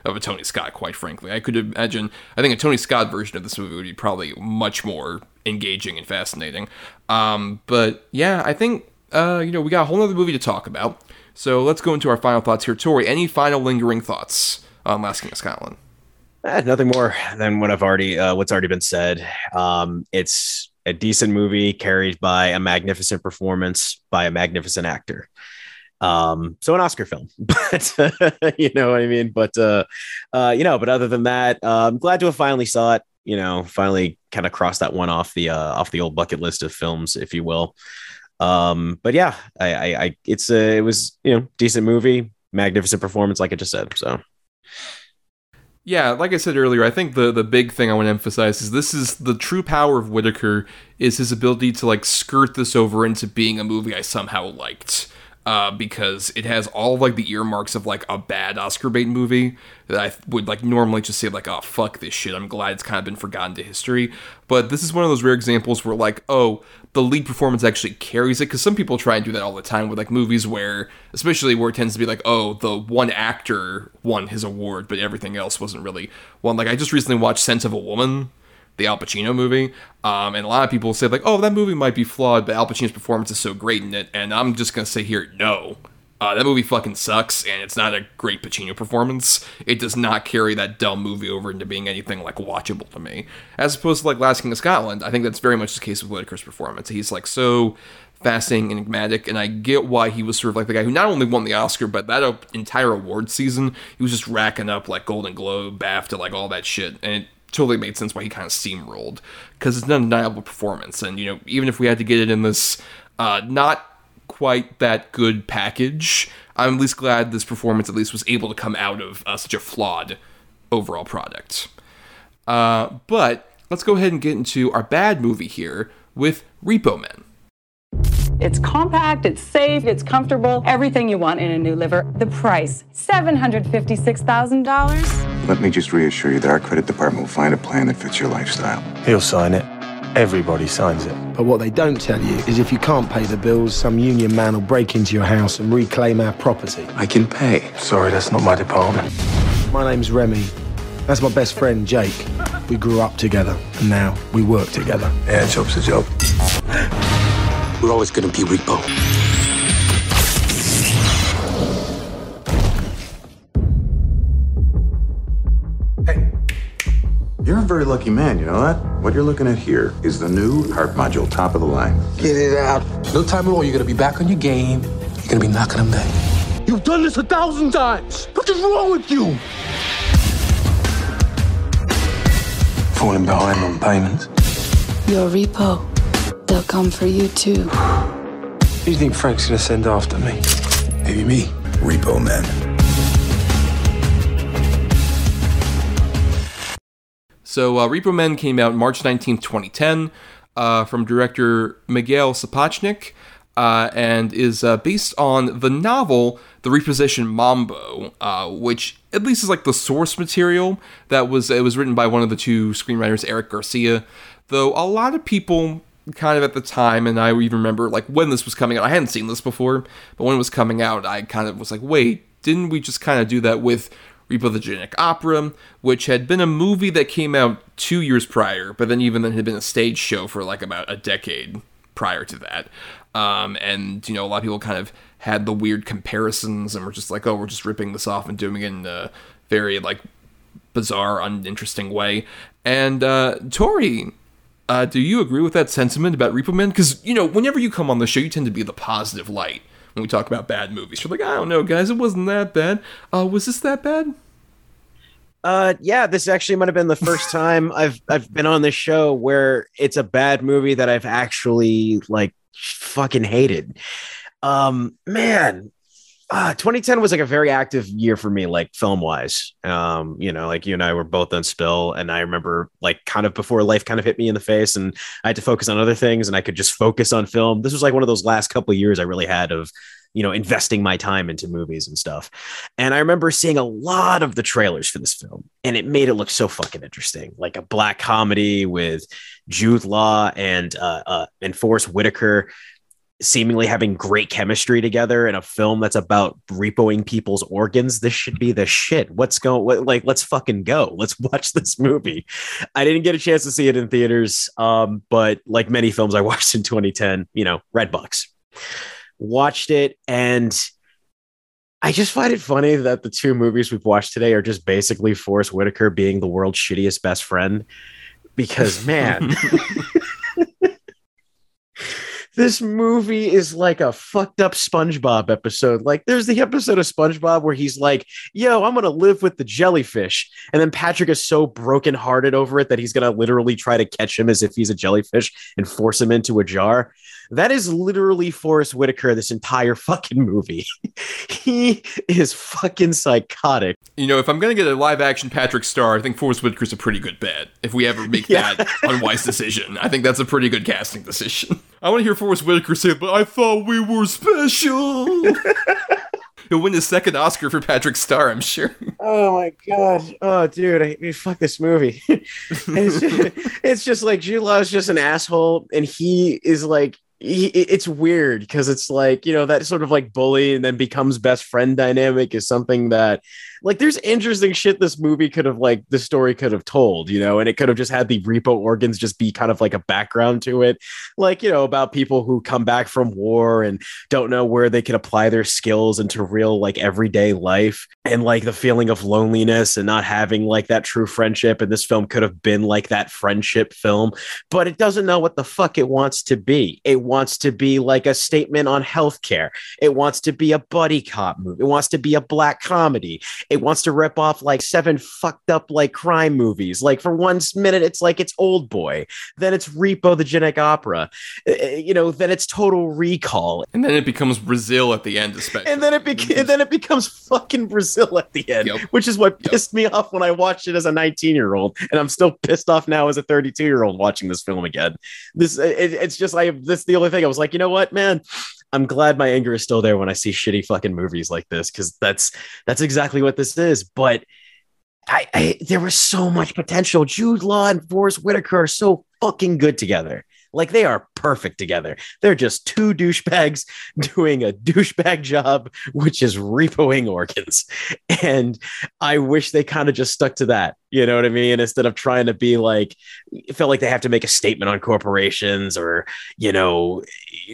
of a Tony Scott, quite frankly. I could imagine, I think a Tony Scott version of this movie would be probably much more engaging and fascinating. Um, but yeah, I think, uh, you know, we got a whole other movie to talk about. So let's go into our final thoughts here. Tori, any final lingering thoughts on Last King of Scotland? Eh, nothing more than what I've already, uh, what's already been said. Um, it's a decent movie carried by a magnificent performance by a magnificent actor. Um, so an Oscar film, but you know what I mean? But, uh, uh, you know, but other than that, uh, I'm glad to have finally saw it, you know, finally kind of crossed that one off the, uh, off the old bucket list of films, if you will. Um, but yeah, I, I, I it's a, it was, you know, decent movie, magnificent performance, like I just said. So. Yeah, like I said earlier, I think the, the big thing I want to emphasize is this is the true power of Whitaker is his ability to like skirt this over into being a movie I somehow liked. Uh, because it has all of, like, the earmarks of, like, a bad Oscar bait movie that I would, like, normally just say, like, oh, fuck this shit. I'm glad it's kind of been forgotten to history. But this is one of those rare examples where, like, oh, the lead performance actually carries it. Because some people try and do that all the time with, like, movies where, especially where it tends to be, like, oh, the one actor won his award, but everything else wasn't really won. Like, I just recently watched Sense of a Woman, the Al Pacino movie, um, and a lot of people say, like, oh, that movie might be flawed, but Al Pacino's performance is so great in it, and I'm just gonna say here, no. Uh, that movie fucking sucks, and it's not a great Pacino performance. It does not carry that dumb movie over into being anything, like, watchable to me. As opposed to, like, Last King of Scotland, I think that's very much the case with Whitaker's performance. He's, like, so fascinating, enigmatic, and I get why he was sort of, like, the guy who not only won the Oscar, but that entire award season, he was just racking up, like, Golden Globe, BAFTA, like, all that shit, and it totally made sense why he kind of steamrolled, because it's an undeniable performance, and, you know, even if we had to get it in this uh, not quite that good package, I'm at least glad this performance at least was able to come out of uh, such a flawed overall product. Uh, but let's go ahead and get into our bad movie here with Repo Man. It's compact, it's safe, it's comfortable, everything you want in a new liver. The price, seven hundred fifty-six thousand dollars. Let me just reassure you that our credit department will find a plan that fits your lifestyle. He'll sign it. Everybody signs it. But what they don't tell you is if you can't pay the bills, some union man will break into your house and reclaim our property. I can pay. Sorry, that's not my department. My name's Remy. That's my best friend, Jake. We grew up together, and now we work together. Yeah, job's a job. We're always going to be Repo. Hey, you're a very lucky man, you know that? What you're looking at here is the new heart module, top of the line. Get it out. No time at all. You're going to be back on your game. You're going to be knocking them down. You've done this a thousand times. What is wrong with you? Falling behind on payments. You're Repo. They'll come for you, too. Who do you think Frank's gonna send after me? Maybe me. Repo Man. So, uh, Repo Man came out March nineteenth, twenty ten, uh, from director Miguel Sapochnik, uh, and is uh, based on the novel The Repossession Mambo, uh, which at least is like the source material that was, it was written by one of the two screenwriters, Eric Garcia, though a lot of people kind of at the time, and I even remember, like, when this was coming out, I hadn't seen this before, but when it was coming out, I kind of was like, wait, didn't we just kind of do that with Repo! The Genetic Opera, which had been a movie that came out two years prior, but then even then had been a stage show for, like, about a decade prior to that. Um, and, you know, a lot of people kind of had the weird comparisons, and were just like, oh, we're just ripping this off and doing it in a very, like, bizarre, uninteresting way. And, uh, Tori... Uh, do you agree with that sentiment about Repo Man? Because, you know, whenever you come on the show, you tend to be the positive light when we talk about bad movies. You're like, I don't know, guys, it wasn't that bad. Uh, was this that bad? Uh, yeah, this actually might have been the first time I've I've been on this show where it's a bad movie that I've actually, like, fucking hated. Um, man. Uh, twenty ten was like a very active year for me, like film wise. Um, you know, like you and I were both on Spill, and I remember, like, kind of before life kind of hit me in the face and I had to focus on other things and I could just focus on film. This was like one of those last couple of years I really had of, you know, investing my time into movies and stuff. And I remember seeing a lot of the trailers for this film, and it made it look so fucking interesting, like a black comedy with Jude Law and uh, uh, and Forest Whitaker seemingly having great chemistry together in a film that's about repoing people's organs. This should be the shit. What's going what, like, let's fucking go. Let's watch this movie. I didn't get a chance to see it in theaters. Um, but like many films I watched in twenty ten, you know, Redbox, watched it. And I just find it funny that the two movies we've watched today are just basically Forest Whitaker being the world's shittiest best friend, because, man, This movie is like a fucked up SpongeBob episode. Like there's the episode of SpongeBob where he's like, yo, I'm going to live with the jellyfish. And then Patrick is so brokenhearted over it that he's going to literally try to catch him as if he's a jellyfish and force him into a jar. That is literally Forest Whitaker, this entire fucking movie. He is fucking psychotic. You know, if I'm going to get a live action Patrick Star, I think Forest Whitaker's a pretty good bet. If we ever make yeah. that unwise decision, I think that's a pretty good casting decision. I want to hear Forest Whitaker say, but I thought we were special. He'll win his second Oscar for Patrick Starr, I'm sure. Oh, my God. Oh, dude, I, I fuck this movie. it's, just, it's just like Jude Law is just an asshole, and he is like, he, it's weird because it's like, you know, that sort of like bully and then becomes best friend dynamic is something that like there's interesting shit this movie could have like the story could have told, you know, and it could have just had the repo organs just be kind of like a background to it. Like, you know, about people who come back from war and don't know where they can apply their skills into real like everyday life and like the feeling of loneliness and not having like that true friendship. And this film could have been like that friendship film, but it doesn't know what the fuck it wants to be. It wants to be like a statement on healthcare. It wants to be a buddy cop movie. It wants to be a black comedy. It wants to rip off like seven fucked up like crime movies. Like for one minute, it's like it's Old Boy. Then it's Repo! The Genetic Opera. You know, then it's Total Recall. And then it becomes Brazil at the end, especially. And then it, be- and then it becomes fucking Brazil at the end, yep. which is what yep. pissed me off when I watched it as a nineteen-year-old. And I'm still pissed off now as a thirty-two-year-old watching this film again. This it, It's just like this the only thing I was like, you know what, man, I'm glad my anger is still there when I see shitty fucking movies like this, because that's that's exactly what this is. But I, I there was so much potential. Jude Law and Forest Whitaker are so fucking good together. Like they are perfect together. They're just two douchebags doing a douchebag job, which is repoing organs. And I wish they kind of just stuck to that. You know what I mean? Instead of trying to be like, it felt like they have to make a statement on corporations or, you know,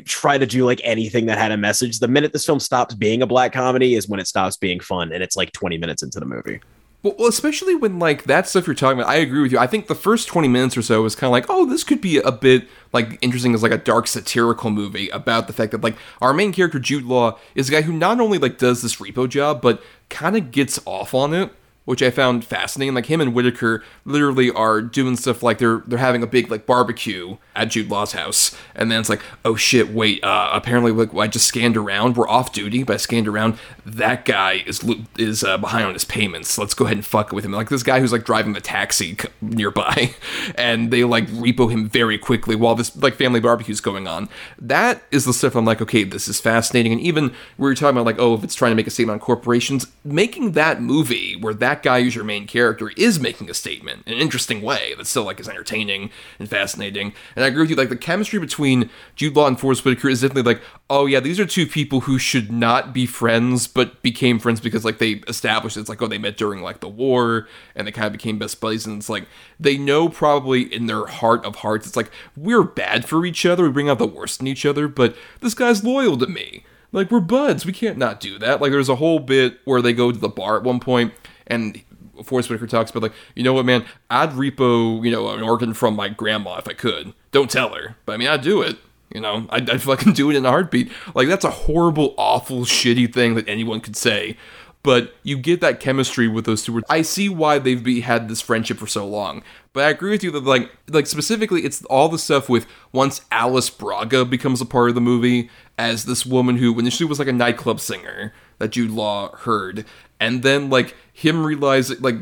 try to do like anything that had a message. The minute this film stops being a black comedy is when it stops being fun. And it's like twenty minutes into the movie. Well, especially when, like, that stuff you're talking about, I agree with you. I think the first twenty minutes or so was kind of like, oh, this could be a bit, like, interesting as, like, a dark satirical movie about the fact that, like, our main character, Jude Law, is a guy who not only, like, does this repo job, but kind of gets off on it, which I found fascinating. Like, him and Whitaker literally are doing stuff like they're they're having a big, like, barbecue at Jude Law's house. And then it's like, oh, shit, wait, uh, apparently, like, I just scanned around. We're off duty, but I scanned around. That guy is is uh, behind on his payments. Let's go ahead and fuck with him. Like, this guy who's, like, driving the taxi nearby. And they, like, repo him very quickly while this, like, family barbecue's going on. That is the stuff I'm like, okay, this is fascinating. And even we were talking about, like, oh, if it's trying to make a statement on corporations, making that movie where that guy who's your main character is making a statement in an interesting way that's still like is entertaining and fascinating. And I agree with you, like the chemistry between Jude Law and Forest Whitaker is definitely like, oh yeah, these are two people who should not be friends but became friends because like they established it's like, oh, they met during like the war and they kind of became best buddies. And it's like they know probably in their heart of hearts it's like, we're bad for each other, we bring out the worst in each other, but this guy's loyal to me, like we're buds, we can't not do that. Like there's a whole bit where they go to the bar at one point and Forest Whitaker talks about, like, you know what, man, I'd repo, you know, an organ from my grandma if I could. Don't tell her. But, I mean, I'd do it. You know, I'd, I'd fucking do it in a heartbeat. Like, that's a horrible, awful, shitty thing that anyone could say. But you get that chemistry with those two words. I see why they've be, had this friendship for so long. But I agree with you that, like, like specifically, it's all the stuff with once Alice Braga becomes a part of the movie as this woman who initially was, like, a nightclub singer that Jude Law heard. And then, like, him realizing, like,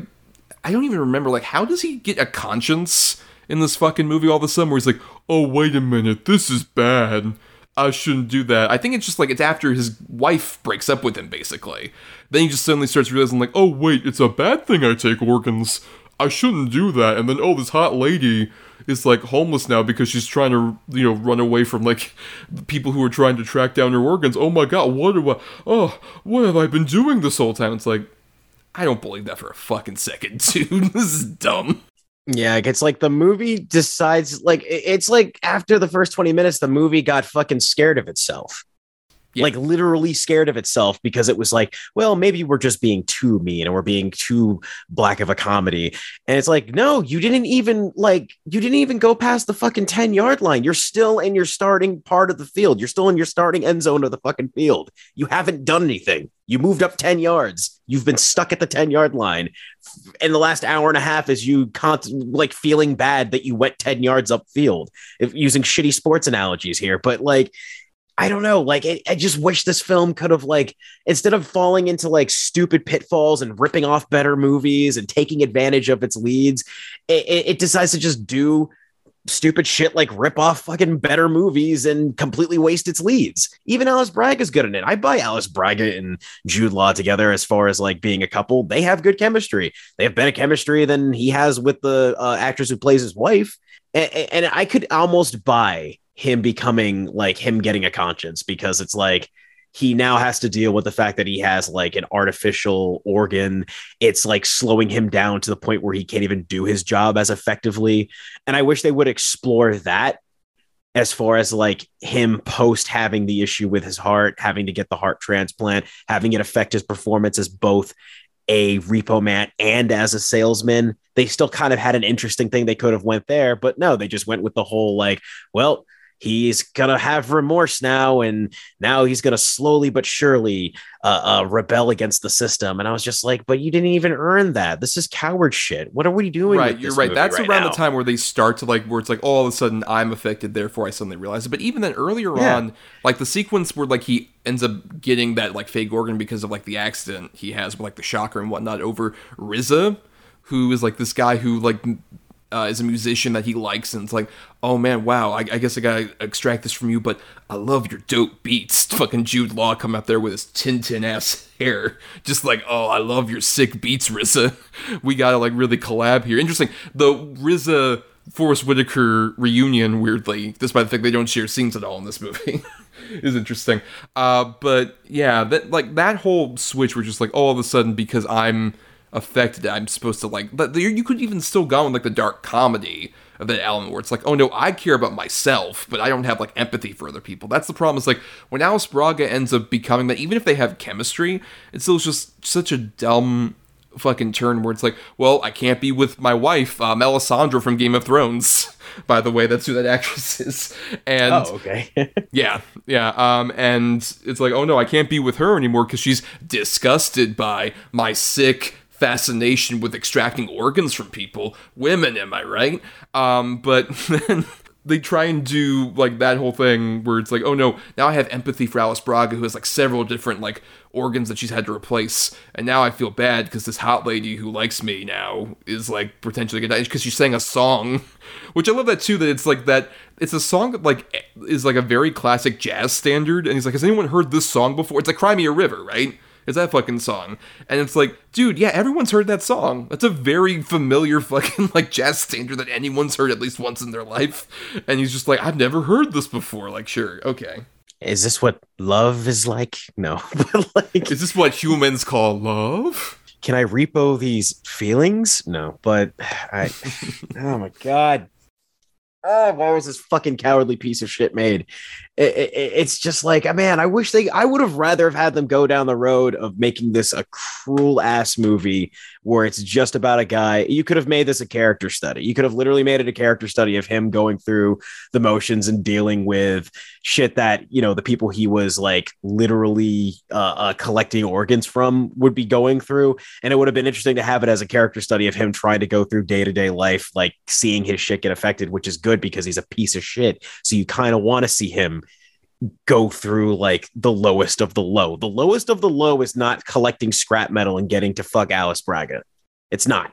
I don't even remember, like, how does he get a conscience in this fucking movie all of a sudden where he's like, oh, wait a minute, this is bad. I shouldn't do that. I think it's just, like, it's after his wife breaks up with him, basically. Then he just suddenly starts realizing, like, oh, wait, it's a bad thing I take organs. I shouldn't do that. And then, oh, this hot lady is, like, homeless now because she's trying to, you know, run away from, like, people who are trying to track down her organs. Oh, my God, what do I... Oh, what have I been doing this whole time? It's like, I don't believe that for a fucking second, dude. This is dumb. Yeah, it's like the movie decides... Like, it's like after the first twenty minutes, the movie got fucking scared of itself. Yeah. Like literally scared of itself because it was like, well, maybe we're just being too mean and we're being too black of a comedy. And it's like, no, you didn't even like you didn't even go past the fucking ten yard line. You're still in your starting part of the field. You're still in your starting end zone of the fucking field. You haven't done anything. You moved up ten yards. You've been stuck at the ten yard line. And the last hour and a half is you cont- like feeling bad that you went ten yards upfield, if using shitty sports analogies here. But like, I don't know. Like, I, I just wish this film could have, like, instead of falling into like stupid pitfalls and ripping off better movies and taking advantage of its leads, it, it, it decides to just do stupid shit like rip off fucking better movies and completely waste its leads. Even Alice Braga is good in it. I buy Alice Braga and Jude Law together as far as like being a couple. They have good chemistry. They have better chemistry than he has with the uh, actress who plays his wife. And, and I could almost buy him becoming like him getting a conscience, because it's like he now has to deal with the fact that he has like an artificial organ. It's like slowing him down to the point where he can't even do his job as effectively. And I wish they would explore that as far as like him post having the issue with his heart, having to get the heart transplant, having it affect his performance as both a repo man and as a salesman. They still kind of had an interesting thing they could have went there, but no, they just went with the whole like, well, he's going to have remorse now, and now he's going to slowly but surely uh, uh, rebel against the system. And I was just like, but you didn't even earn that. This is coward shit. What are we doing? Right, with you're this right. That's right around now. The time where they start to like, where it's like, oh, all of a sudden I'm affected, therefore I suddenly realize it. But even then earlier yeah. on, like the sequence where like he ends up getting that like fake organ because of like the accident he has with like the shocker and whatnot over R Z A, who is like this guy who like... Uh, is a musician that he likes, and it's like, oh man, wow, I, I guess I gotta extract this from you, but I love your dope beats. Fucking Jude Law come out there with his Tintin-ass hair, just like, oh, I love your sick beats, R Z A. We gotta, like, really collab here. Interesting, the R Z A Forest Whitaker reunion, weirdly, despite the fact they don't share scenes at all in this movie, is interesting. Uh, but, yeah, that like, that whole switch was just like, oh, all of a sudden, because I'm affected, I'm supposed to like, but you could even still go on like the dark comedy of that element where it's like, oh no, I care about myself, but I don't have like empathy for other people. That's the problem. It's like when Alice Braga ends up becoming that, even if they have chemistry, it still is just such a dumb fucking turn where it's like, well, I can't be with my wife, um, Melisandre from Game of Thrones, by the way, that's who that actress is. And oh, okay. yeah, yeah. Um, and it's like, oh no, I can't be with her anymore because she's disgusted by my sick fascination with extracting organs from people. Women, am I right? Um, but then they try and do like that whole thing where it's like, oh no, now I have empathy for Alice Braga, who has like several different like organs that she's had to replace, and now I feel bad because this hot lady who likes me now is like potentially gonna die because she sang a song, which I love that too, that it's like that it's a song that like is like a very classic jazz standard, and he's like, has anyone heard this song before? It's like Cry Me a River, right? It's that fucking song. And it's like, dude, yeah, everyone's heard that song. That's a very familiar fucking, like, jazz standard that anyone's heard at least once in their life. And he's just like, I've never heard this before. Like, sure, okay. Is this what love is like? No. But like, is this what humans call love? Can I repo these feelings? No, but I... oh, my God. Oh, why was this fucking cowardly piece of shit made? It, it, it's just like, man, I wish they, I would have rather have had them go down the road of making this a cruel ass movie where it's just about a guy. You could have made this a character study. You could have literally made it a character study of him going through the motions and dealing with shit that, you know, the people he was like literally uh, uh, collecting organs from would be going through. And it would have been interesting to have it as a character study of him trying to go through day-to-day life, like seeing his shit get affected, which is good, because he's a piece of shit. So you kind of want to see him go through like the lowest of the low. The lowest of the low is not collecting scrap metal and getting to fuck Alice Braga. It's not.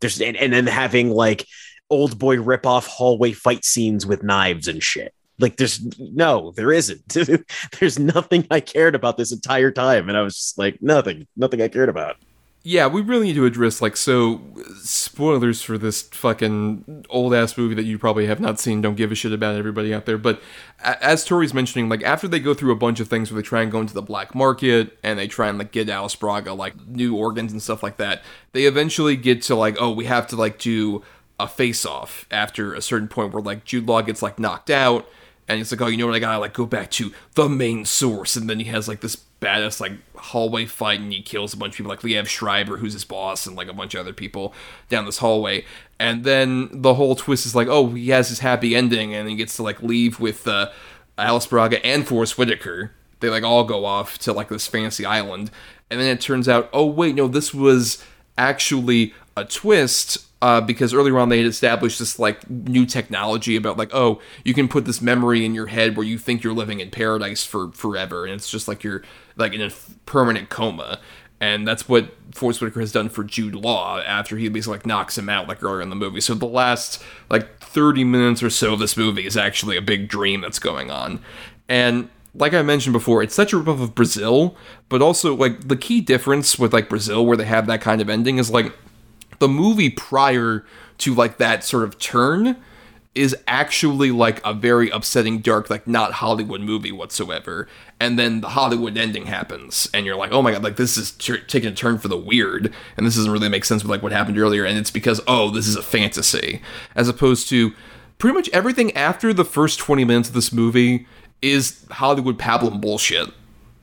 There's and, and then having like old boy rip off hallway fight scenes with knives and shit. Like there's no, there isn't. There's nothing I cared about this entire time. And I was just like, nothing, nothing I cared about. Yeah, we really need to address, like, so, spoilers for this fucking old-ass movie that you probably have not seen, don't give a shit about, everybody out there, but as Tori's mentioning, like, after they go through a bunch of things where they try and go into the black market, and they try and, like, get Alice Braga, like, new organs and stuff like that, they eventually get to, like, oh, we have to, like, do a face-off after a certain point where, like, Jude Law gets, like, knocked out, And he's like, oh, you know what? I gotta like go back to the main source. And then he has like this badass like hallway fight, and he kills a bunch of people, like Liev Schreiber, who's his boss, and like a bunch of other people down this hallway. And then the whole twist is like, oh, he has his happy ending, and he gets to like leave with uh, Alice Braga and Forest Whitaker. They like all go off to like this fancy island, and then it turns out, oh wait, no, this was actually a twist. Uh, because earlier on they had established this like new technology about like, oh, you can put this memory in your head where you think you're living in paradise for forever, and it's just like you're like in a permanent coma. And that's what Forest Whitaker has done for Jude Law after he basically like knocks him out like earlier in the movie. So the last like thirty minutes or so of this movie is actually a big dream that's going on. And like I mentioned before, it's such a ripoff of Brazil, but also like the key difference with like Brazil, where they have that kind of ending, is like the movie prior to, like, that sort of turn is actually, like, a very upsetting, dark, like, not Hollywood movie whatsoever. And then the Hollywood ending happens, and you're like, oh my god, like, this is t- taking a turn for the weird, and this doesn't really make sense with, like, what happened earlier, and it's because, oh, this is a fantasy. As opposed to pretty much everything after the first twenty minutes of this movie is Hollywood pablum bullshit.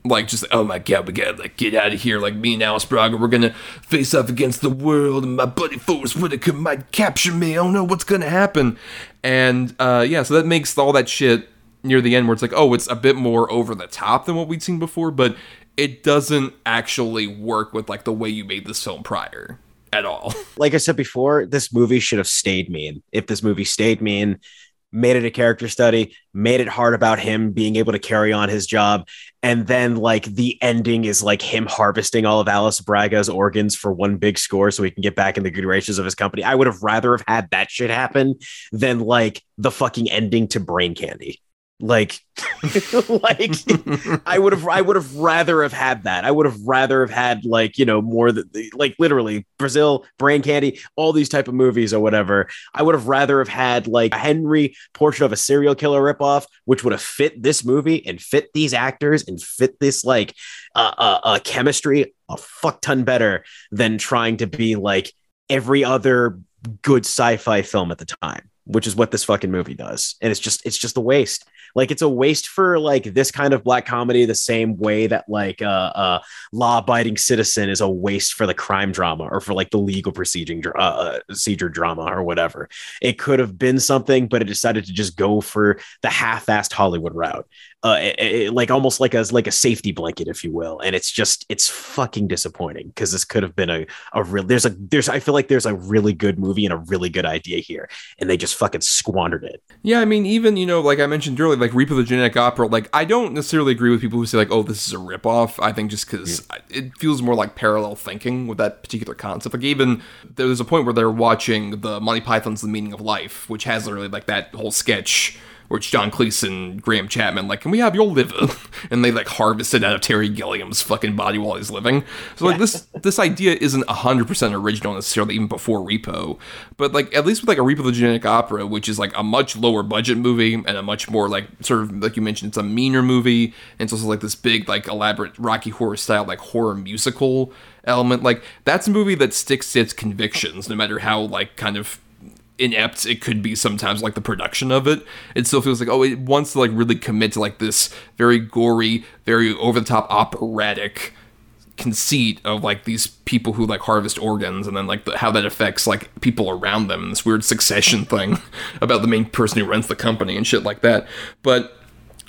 Like, just, oh my god, we gotta, like, get out of here. Like, me and Alice Braga, we're gonna face off against the world, and my buddy Forest Whitaker might capture me. I don't know what's gonna happen. And, uh, yeah, so that makes all that shit near the end where it's like, oh, it's a bit more over the top than what we'd seen before, but it doesn't actually work with, like, the way you made this film prior at all. Like I said before, this movie should have stayed mean. If this movie stayed mean, made it a character study, made it hard about him being able to carry on his job. And then like the ending is like him harvesting all of Alice Braga's organs for one big score so he can get back in the good graces of his company. I would have rather have had that shit happen than like the fucking ending to Brain Candy. Like, like I would have, I would have rather have had that. I would have rather have had like, you know, more than like literally Brazil, Brain Candy, all these type of movies or whatever. I would have rather have had like a Henry portrait of a serial killer ripoff, which would have fit this movie and fit these actors and fit this like uh, uh, uh, chemistry a fuck ton better than trying to be like every other good sci-fi film at the time, which is what this fucking movie does. And it's just, it's just a waste. Like, it's a waste for like this kind of black comedy, the same way that like a uh, uh, law abiding citizen is a waste for the crime drama or for like the legal proceeding uh, procedure drama or whatever. It could have been something, but it decided to just go for the half-assed Hollywood route. Uh, it, it, like almost like a, like a safety blanket, if you will. And it's just, it's fucking disappointing because this could have been a, a real, there's a, there's, I feel like there's a really good movie and a really good idea here, and they just fucking squandered it. Yeah. I mean, even, you know, like I mentioned earlier, like Repo! The Genetic Opera, like I don't necessarily agree with people who say like, oh, this is a ripoff. I think just because yeah. it feels more like parallel thinking with that particular concept. Like even there's a point where they're watching the Monty Python's The Meaning of Life, which has literally like that whole sketch where it's John Cleese and Graham Chapman, like, can we have your liver? And they, like, harvest it out of Terry Gilliam's fucking body while he's living. So, like, yeah. this this idea isn't one hundred percent original necessarily, even before Repo. But, like, at least with, like, a Repo! The Genetic Opera, which is, like, a much lower budget movie and a much more, like, sort of, like you mentioned, it's a meaner movie. And it's also, like, this big, like, elaborate Rocky Horror style, like, horror musical element. Like, that's a movie that sticks to its convictions, no matter how, like, kind of inept it could be sometimes, like the production of it. It still feels like, oh, it wants to like really commit to like this very gory, very over-the-top operatic conceit of like these people who like harvest organs, and then like the, how that affects like people around them, this weird succession thing about the main person who runs the company and shit like that. But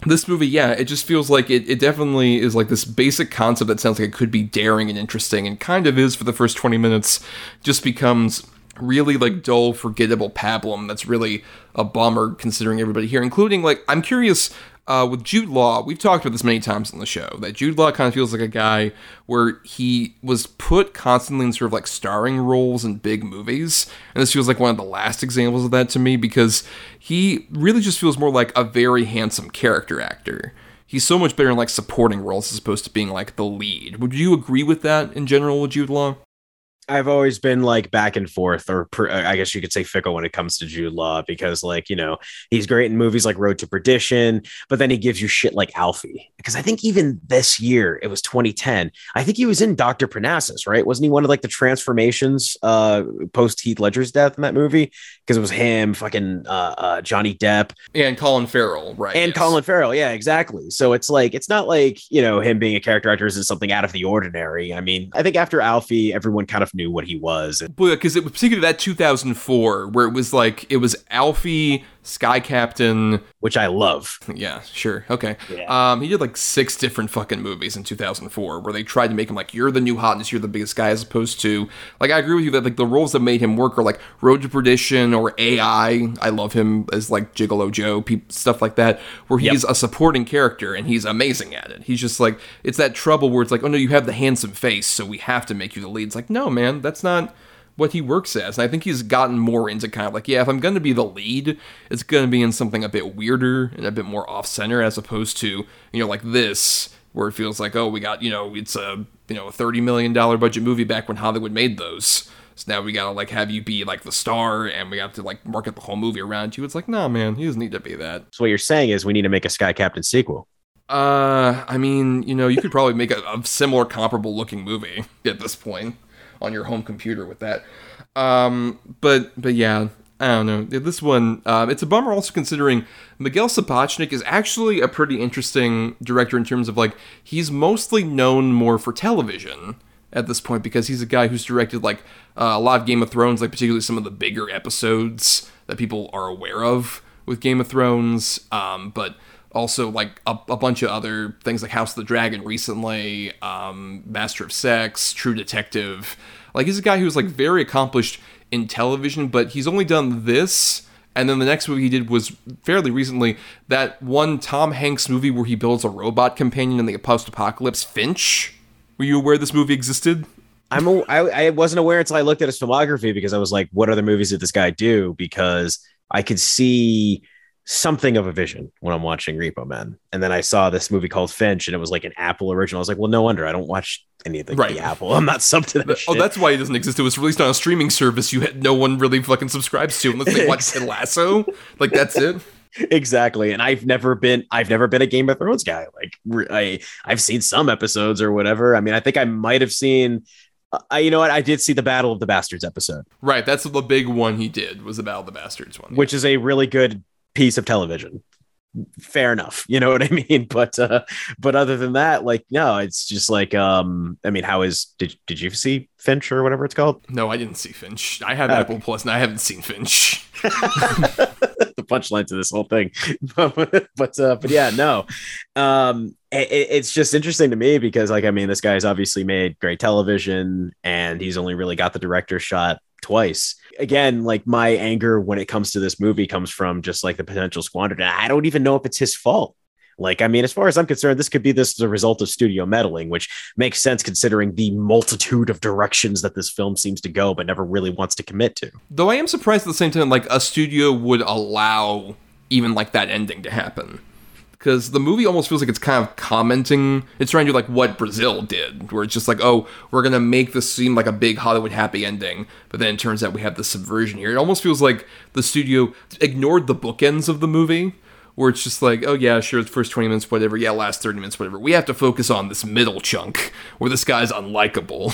this movie, yeah, it just feels like it, it definitely is like this basic concept that sounds like it could be daring and interesting, and kind of is for the first twenty minutes, just becomes really like dull, forgettable pablum. That's really a bummer considering everybody here, including like, I'm curious uh, with Jude Law, we've talked about this many times on the show, that Jude Law kind of feels like a guy where he was put constantly in sort of like starring roles in big movies. And this feels like one of the last examples of that to me, because he really just feels more like a very handsome character actor. He's so much better in like supporting roles as opposed to being like the lead. Would you agree with that in general with Jude Law? I've always been like back and forth, or per, I guess you could say fickle when it comes to Jude Law, because like, you know, he's great in movies like Road to Perdition, but then he gives you shit like Alfie because I think even this year, it was twenty ten. I think he was in Doctor Parnassus, right? Wasn't he one of like the transformations uh, post Heath Ledger's death in that movie? Because it was him, fucking uh, uh, Johnny Depp. And Colin Farrell, right? And yes. Colin Farrell. Yeah, exactly. So it's like, it's not like, you know, him being a character actor isn't something out of the ordinary. I mean, I think after Alfie, everyone kind of knew what he was. Because it was particularly that two thousand four where it was like, it was Alfie, Sky Captain, which I love. Yeah, sure. Okay. Yeah. Um, he did like six different fucking movies in two thousand four where they tried to make him like, you're the new hotness, you're the biggest guy, as opposed to, like, I agree with you that like the roles that made him work are like Road to Perdition or A I. I love him as like Gigolo Joe, pe- stuff like that, where he's yep. a supporting character and he's amazing at it. He's just like, it's that trouble where it's like, oh no, you have the handsome face, so we have to make you the lead. It's like, no, man, that's not what he works as. And I think he's gotten more into kind of like, yeah, if I'm going to be the lead, it's going to be in something a bit weirder and a bit more off-center, as opposed to, you know, like this, where it feels like, oh, we got, you know, it's a, you know, a thirty million dollars budget movie back when Hollywood made those. So now we got to like have you be like the star and we have to like market the whole movie around you. It's like, nah, man, he doesn't need to be that. So what you're saying is we need to make a Sky Captain sequel. Uh, I mean, you know, you could probably make a, a similar comparable looking movie at this point on your home computer with that. Um, but, but yeah, I don't know. This one, um, it's a bummer also considering Miguel Sapochnik is actually a pretty interesting director in terms of like, he's mostly known more for television at this point, because he's a guy who's directed like uh, a lot of Game of Thrones, like particularly some of the bigger episodes that people are aware of with Game of Thrones. Um, but also like a, a bunch of other things like House of the Dragon recently, um, Master of Sex, True Detective. Like he's a guy who's like very accomplished in television, but he's only done this. And then the next movie he did was fairly recently, that one Tom Hanks movie where he builds a robot companion in the post-apocalypse, Finch. Were you aware this movie existed? I'm a, I, I wasn't aware until I looked at his filmography, because I was like, what other movies did this guy do? Because I could see something of a vision when I'm watching Repo Man. And then I saw this movie called Finch and it was like an Apple original. I was like, well, no wonder I don't watch anything right. The Apple. I'm not sub to that but, shit. Oh, that's why it doesn't exist. It was released on a streaming service you had no one really fucking subscribes to unless they watch Ted Lasso. Like, that's it. Exactly. And I've never been, I've never been a Game of Thrones guy. Like I, I've seen some episodes or whatever. I mean, I think I might've seen, I, you know what? I did see the Battle of the Bastards episode. Right. That's the big one he did, was the Battle of the Bastards one. Which is a really good piece of television. Fair enough. You know what I mean? But, uh, but other than that, like, no, it's just like, um, I mean, how is, did, did you see Finch or whatever it's called? No, I didn't see Finch. I have okay. Apple Plus and I haven't seen Finch. The punchline to this whole thing. but, but, uh, but yeah, no, um, it, it's just interesting to me because like, I mean, this guy's obviously made great television and he's only really got the director shot twice. Again, like my anger when it comes to this movie comes from just like the potential squandered. And I don't even know if it's his fault. Like, I mean, as far as I'm concerned, this could be this as a result of studio meddling, which makes sense considering the multitude of directions that this film seems to go, but never really wants to commit to. Though I am surprised at the same time, like a studio would allow even like that ending to happen. Because the movie almost feels like it's kind of commenting. It's trying to do like what Brazil did, where it's just like, oh, we're going to make this seem like a big Hollywood happy ending. But then it turns out we have this subversion here. It almost feels like the studio ignored the bookends of the movie, where it's just like, oh, yeah, sure, the first twenty minutes, whatever. Yeah, last thirty minutes, whatever. We have to focus on this middle chunk where this guy's unlikable.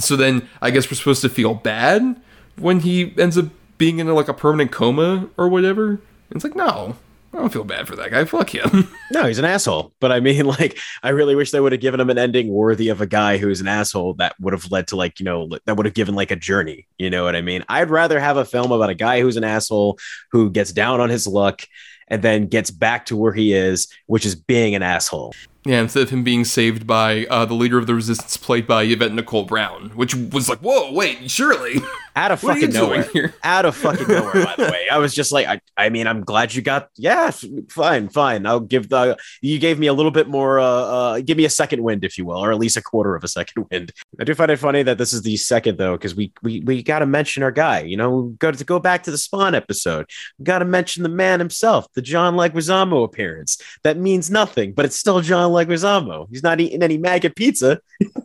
So then I guess we're supposed to feel bad when he ends up being in a, like a permanent coma or whatever. And it's like, no. I don't feel bad for that guy. Fuck him. No, he's an asshole. But I mean, like, I really wish they would have given him an ending worthy of a guy who's an asshole that would have led to, like, you know, that would have given like a journey. You know what I mean? I'd rather have a film about a guy who's an asshole who gets down on his luck and then gets back to where he is, which is being an asshole. Yeah, instead of him being saved by uh, the leader of the resistance played by Yvette Nicole Brown, which was like, whoa, wait, surely. Out of fucking nowhere. Here? Out of fucking nowhere, by the way. I was just like, I, I mean, I'm glad you got, yeah, f- fine, fine. I'll give the, you gave me a little bit more, uh, uh, give me a second wind, if you will, or at least a quarter of a second wind. I do find it funny that this is the second, though, because we we, we got to mention our guy, you know, we got to go back to the Spawn episode. We got to mention the man himself, the John Leguizamo appearance. That means nothing, but it's still John Leguizamo. He's not eating any maggot pizza,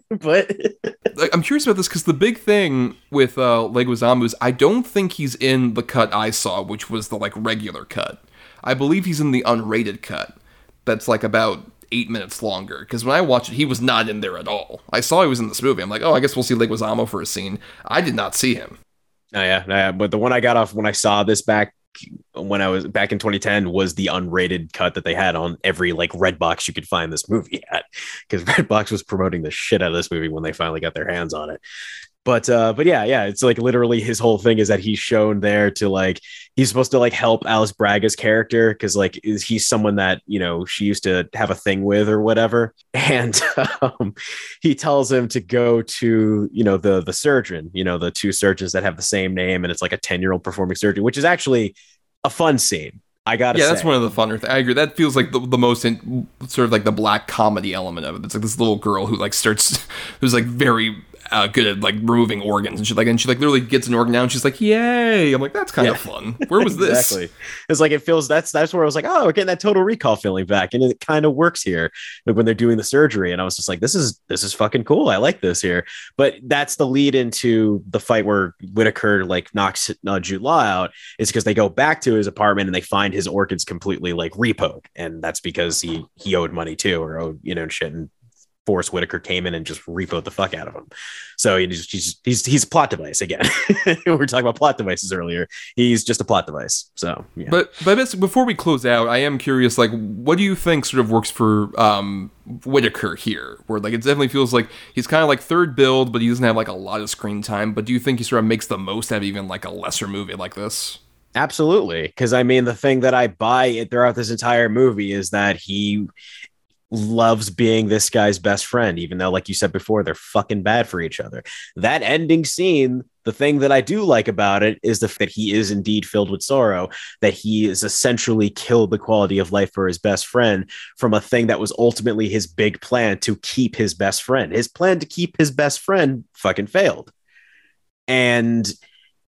but I'm curious about this because the big thing with uh, Leguizamo is I don't think he's in the cut I saw, which was the like regular cut. I believe he's in the unrated cut. That's like about eight minutes longer, because when I watched it, he was not in there at all. I saw he was in this movie. I'm like, oh, I guess we'll see Leguizamo for a scene. I did not see him. Oh, yeah, yeah. But the one I got off when I saw this back when I was back in twenty ten was the unrated cut that they had on every like Redbox you could find this movie at, because Redbox was promoting the shit out of this movie when they finally got their hands on it. But uh, but yeah, yeah, it's like literally his whole thing is that he's shown there to like he's supposed to like help Alice Braga's character because like is he's someone that, you know, she used to have a thing with or whatever. And um, he tells him to go to, you know, the the surgeon, you know, the two surgeons that have the same name. And it's like a ten year old performing surgery, which is actually a fun scene. I got to yeah, say. That's one of the funner things. I agree. That feels like the, the most in, sort of like the black comedy element of it. It's like this little girl who like starts who's like very Uh, good at like removing organs and shit, like, and she like literally gets an organ now and she's like, yay. I'm like, that's kind yeah. of fun. Where was this? Exactly. It's like, it feels that's, that's where I was like, oh, we're getting that Total Recall feeling back. And it kind of works here, like when they're doing the surgery. And I was just like, this is, this is fucking cool. I like this here. But that's the lead into the fight where Whitaker like knocks uh, Jude Law out, is because they go back to his apartment and they find his organs completely like repoed. And that's because he, he owed money too, or owed, you know, shit. And Forest Whitaker came in and just repoed the fuck out of him. So he's he's he's, he's a plot device again. We were talking about plot devices earlier. He's just a plot device. So, yeah. But but before we close out, I am curious. Like, what do you think sort of works for um, Whitaker here? Where like it definitely feels like he's kind of like third build, but he doesn't have like a lot of screen time. But do you think he sort of makes the most out of even like a lesser movie like this? Absolutely, because I mean, the thing that I buy it throughout this entire movie is that he loves being this guy's best friend, even though, like you said before, they're fucking bad for each other. That ending scene, the thing that I do like about it is the fact that he is indeed filled with sorrow, that he is essentially killed the quality of life for his best friend from a thing that was ultimately his big plan to keep his best friend. His plan to keep his best friend fucking failed. And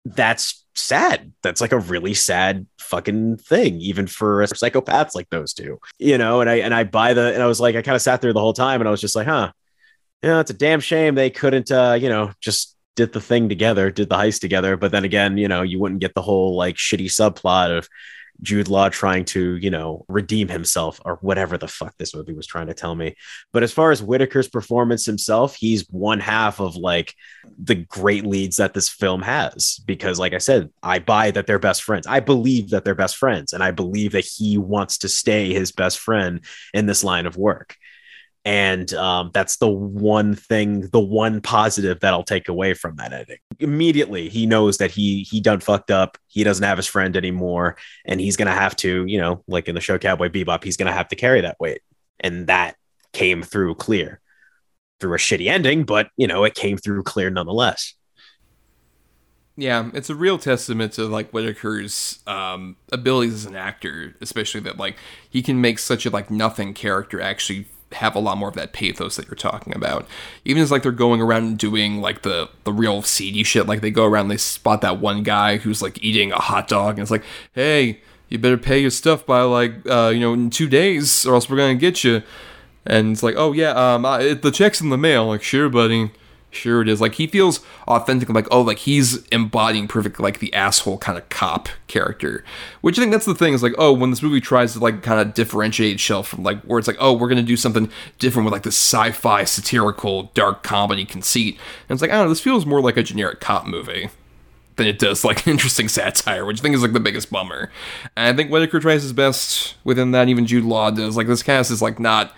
that's sad. That's like a really sad fucking thing, even for psychopaths like those two, you know. And I and I buy the and I was like, I kind of sat there the whole time and I was just like, huh, you know, it's a damn shame they couldn't, uh, you know, just did the thing together, did the heist together. But then again, you know, you wouldn't get the whole like shitty subplot of Jude Law trying to, you know, redeem himself or whatever the fuck this movie was trying to tell me. But as far as Whitaker's performance himself, he's one half of like the great leads that this film has, because like I said, I buy that they're best friends. I believe that they're best friends, and I believe that he wants to stay his best friend in this line of work. And um, that's the one thing, the one positive that I'll take away from that ending. Immediately, he knows that he he done fucked up. He doesn't have his friend anymore. And he's going to have to, you know, like in the show Cowboy Bebop, he's going to have to carry that weight. And that came through clear through a shitty ending. But, you know, it came through clear nonetheless. Yeah, it's a real testament to like Whitaker's um, abilities as an actor, especially that like he can make such a like nothing character actually have a lot more of that pathos that you're talking about. Even as like they're going around and doing like the the real seedy shit, like they go around and they spot that one guy who's like eating a hot dog and it's like, hey, you better pay your stuff by like uh you know in two days, or else we're gonna get you. And it's like, oh yeah, um I, it, the check's in the mail. Like, sure buddy, sure it is. Like, he feels authentic, like, oh, like he's embodying perfectly like the asshole kind of cop character, which I think that's the thing is like, oh, when this movie tries to like kind of differentiate itself from like where it's like, oh, we're gonna do something different with like this sci-fi satirical dark comedy conceit, and it's like, I don't know, this feels more like a generic cop movie than it does like interesting satire, which I think is like the biggest bummer. And I think Whitaker tries his best within that. Even Jude Law does. Like, this cast is like not,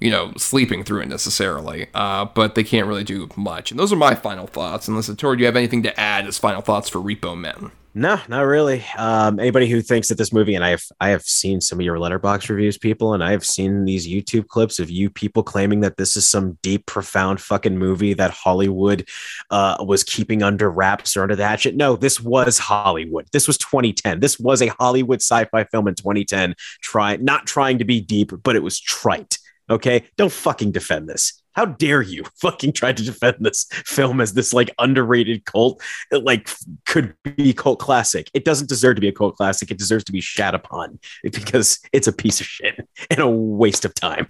you know, sleeping through it necessarily, uh, but they can't really do much. And those are my final thoughts. Unless, Tor, do you have anything to add as final thoughts for Repo Men? No, not really. Um, anybody who thinks that this movie, and I have, I have seen some of your Letterboxd reviews, people, and I have seen these YouTube clips of you people claiming that this is some deep, profound fucking movie that Hollywood uh, was keeping under wraps or under the hatchet. No, this was Hollywood. This was twenty ten. This was a Hollywood sci-fi film in twenty ten. Try not trying to be deep, but it was trite. OK, don't fucking defend this. How dare you fucking try to defend this film as this like underrated cult, like could be cult classic. It doesn't deserve to be a cult classic. It deserves to be shat upon because it's a piece of shit and a waste of time.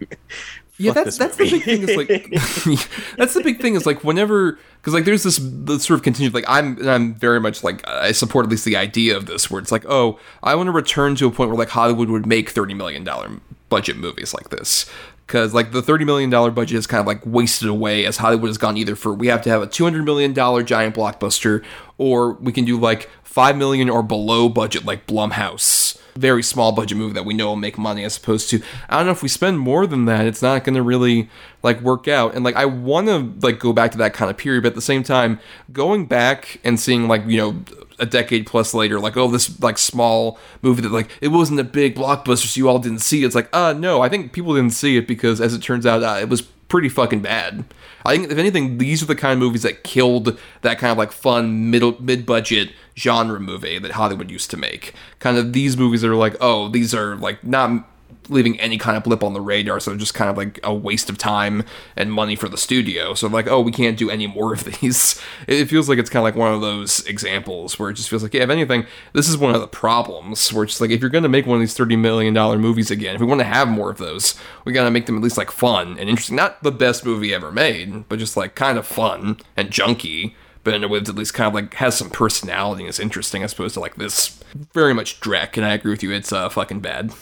Yeah, Fuck that's that's movie. the big thing. Is like that's the big thing is like whenever, because like there's this, this sort of continued like I'm and I'm very much like I support at least the idea of this, where it's like, oh, I want to return to a point where like Hollywood would make thirty million dollars budget movies like this. because like the thirty million dollars budget is kind of like wasted away as Hollywood has gone either for we have to have a two hundred million dollars giant blockbuster, or we can do like five million dollars or below budget like Blumhouse. Very small budget movie that we know will make money as opposed to, I don't know, if we spend more than that, it's not going to really like work out. And like, I want to like go back to that kind of period, but at the same time, going back and seeing like, you know, a decade plus later, like, oh, this like small movie that like, it wasn't a big blockbuster, so you all didn't see it. It's like, uh, no, I think people didn't see it because as it turns out, uh, it was pretty fucking bad. I think if anything, these are the kind of movies that killed that kind of like fun middle mid-budget genre movie that Hollywood used to make. Kind of these movies that are like, oh, these are like not leaving any kind of blip on the radar, so just kind of like a waste of time and money for the studio. So like, oh, we can't do any more of these. It feels like it's kind of like one of those examples where it just feels like, yeah, if anything, this is one of the problems where it's like, if you're going to make one of these thirty million dollars movies again, if we want to have more of those, we got to make them at least like fun and interesting. Not the best movie ever made, but just like kind of fun and junky, but in a way that's at least kind of like has some personality and is interesting as opposed to like this very much dreck. And I agree with you, it's uh, fucking bad.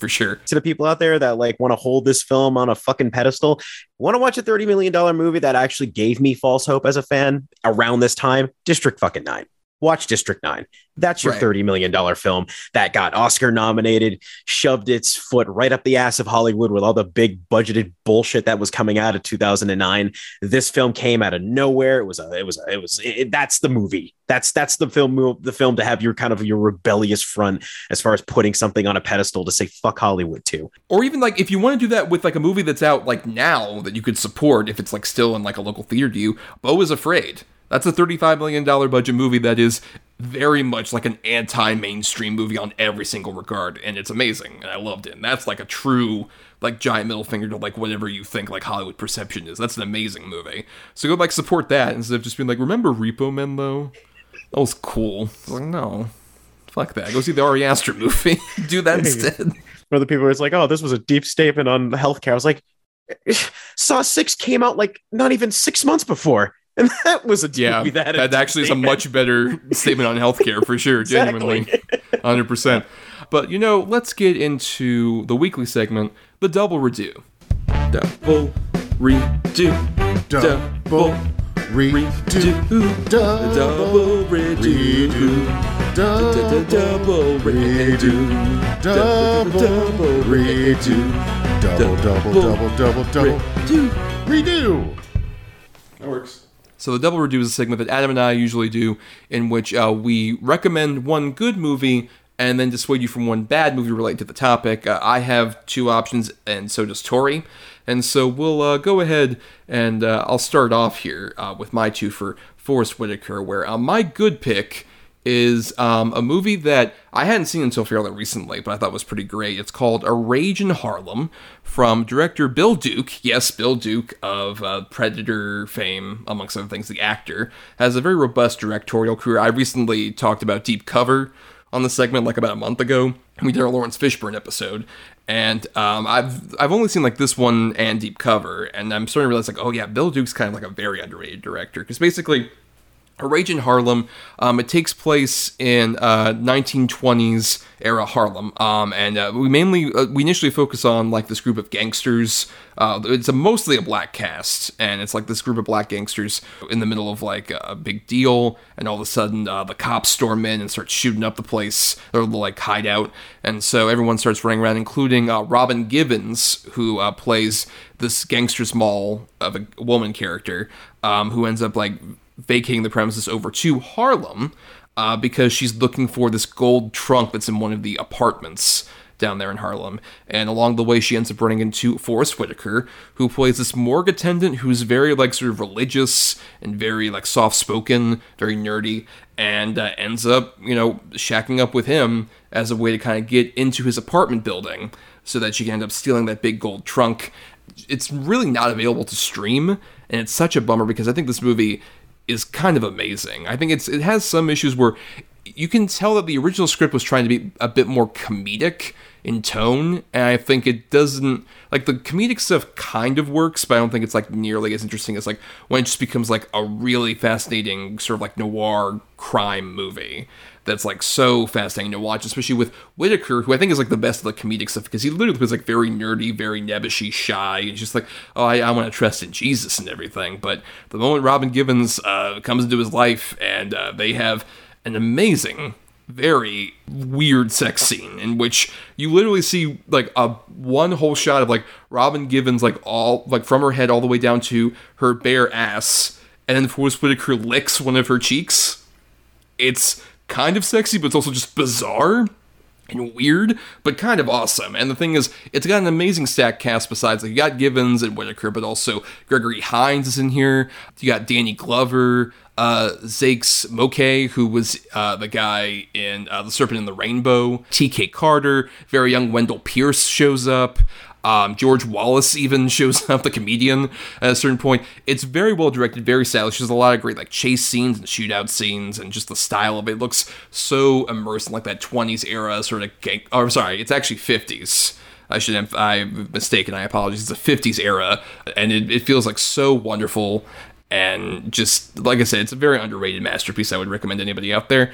For sure. To the people out there that like want to hold this film on a fucking pedestal, want to watch a thirty million dollars movie that actually gave me false hope as a fan around this time, District fucking nine. Watch District nine. That's your right. thirty million dollars film that got Oscar nominated, shoved its foot right up the ass of Hollywood with all the big budgeted bullshit that was coming out of two thousand nine. This film came out of nowhere. It was a, it was, a, it was, it, it, that's the movie. That's, that's the film, the film to have your kind of your rebellious front as far as putting something on a pedestal to say, fuck Hollywood too. Or even like, if you want to do that with like a movie that's out like now that you could support, if it's like still in like a local theater to you, Beau is Afraid. That's a thirty-five million dollars budget movie that is very much like an anti-mainstream movie on every single regard, and it's amazing, and I loved it. And that's like a true, like, giant middle finger to, like, whatever you think, like, Hollywood perception is. That's an amazing movie. So go, like, support that instead of just being like, remember Repo Men, though? That was cool. It's like, no. Fuck that. Go see the Ari Aster movie. Do that instead. For the people who's like, oh, this was a deep statement on healthcare. I was like, Saw six came out, like, not even six months before. And that was a yeah, movie that, that actually is a much better statement on healthcare for sure. Exactly. Genuinely, one hundred percent. But, you know, let's get into the weekly segment, the Double Redo. Double Redo. Double Redo. Double Redo. Double Redo. Double Redo. Double, double, double, double, double. Redo. That works. So the Double Redo is a segment that Adam and I usually do in which uh, we recommend one good movie and then dissuade you from one bad movie related to the topic. Uh, I have two options, and so does Tori. And so we'll uh, go ahead and uh, I'll start off here uh, with my two for Forest Whitaker, where uh, my good pick is um, a movie that I hadn't seen until fairly recently, but I thought was pretty great. It's called A Rage in Harlem from director Bill Duke. Yes, Bill Duke of uh, Predator fame, amongst other things. The actor has a very robust directorial career. I recently talked about Deep Cover on the segment like about a month ago. We did our Lawrence Fishburne episode, and um, I've I've only seen like this one and Deep Cover, and I'm starting to realize like, oh yeah, Bill Duke's kind of like a very underrated director, because basically A Rage in Harlem, um, it takes place in uh, nineteen twenties era Harlem, um, and uh, we mainly, uh, we initially focus on, like, this group of gangsters. Uh, it's a mostly a black cast, and it's, like, this group of black gangsters in the middle of, like, a big deal, and all of a sudden, uh, the cops storm in and start shooting up the place, their, like, hideout, and so everyone starts running around, including uh, Robin Givens, who uh, plays this gangster's moll of a woman character, um, who ends up, like, vacating the premises over to Harlem uh, because she's looking for this gold trunk that's in one of the apartments down there in Harlem. And along the way, she ends up running into Forest Whitaker, who plays this morgue attendant who's very, like, sort of religious and very, like, soft-spoken, very nerdy, and uh, ends up, you know, shacking up with him as a way to kind of get into his apartment building so that she can end up stealing that big gold trunk. It's really not available to stream, and it's such a bummer because I think this movie is kind of amazing. I think it's it has some issues where you can tell that the original script was trying to be a bit more comedic in tone, and I think it doesn't, like, the comedic stuff kind of works, but I don't think it's, like, nearly as interesting as, like, when it just becomes, like, a really fascinating sort of, like, noir crime movie that's, like, so fascinating to watch, especially with Whitaker, who I think is, like, the best of the comedic stuff, because he literally was, like, very nerdy, very nebbishy, shy, and just like, oh, I, I want to trust in Jesus and everything, but the moment Robin Givens uh, comes into his life, and uh, they have an amazing, very weird sex scene in which you literally see, like, a one whole shot of, like, Robin Givens, like, all, like, from her head all the way down to her bare ass, and then Forest Whitaker licks one of her cheeks. It's kind of sexy, but it's also just bizarre and weird, but kind of awesome. And the thing is, it's got an amazing stack cast besides, like, you got Givens and Whitaker, but also Gregory Hines is in here. You got Danny Glover, uh, Zakes Moké, who was uh, the guy in uh, The Serpent and the Rainbow, T K Carter, very young Wendell Pierce shows up, um, George Wallace even shows up, the comedian, at a certain point. It's very well directed, very stylish. There's a lot of great, like, chase scenes and shootout scenes, and just the style of it looks so immersed in, like, that twenties era sort of gang, or sorry, it's actually fifties. I should have, I'm mistaken, I apologize, it's a fifties era, and it, it feels, like, so wonderful. And just, like I said, it's a very underrated masterpiece. I would recommend anybody out there.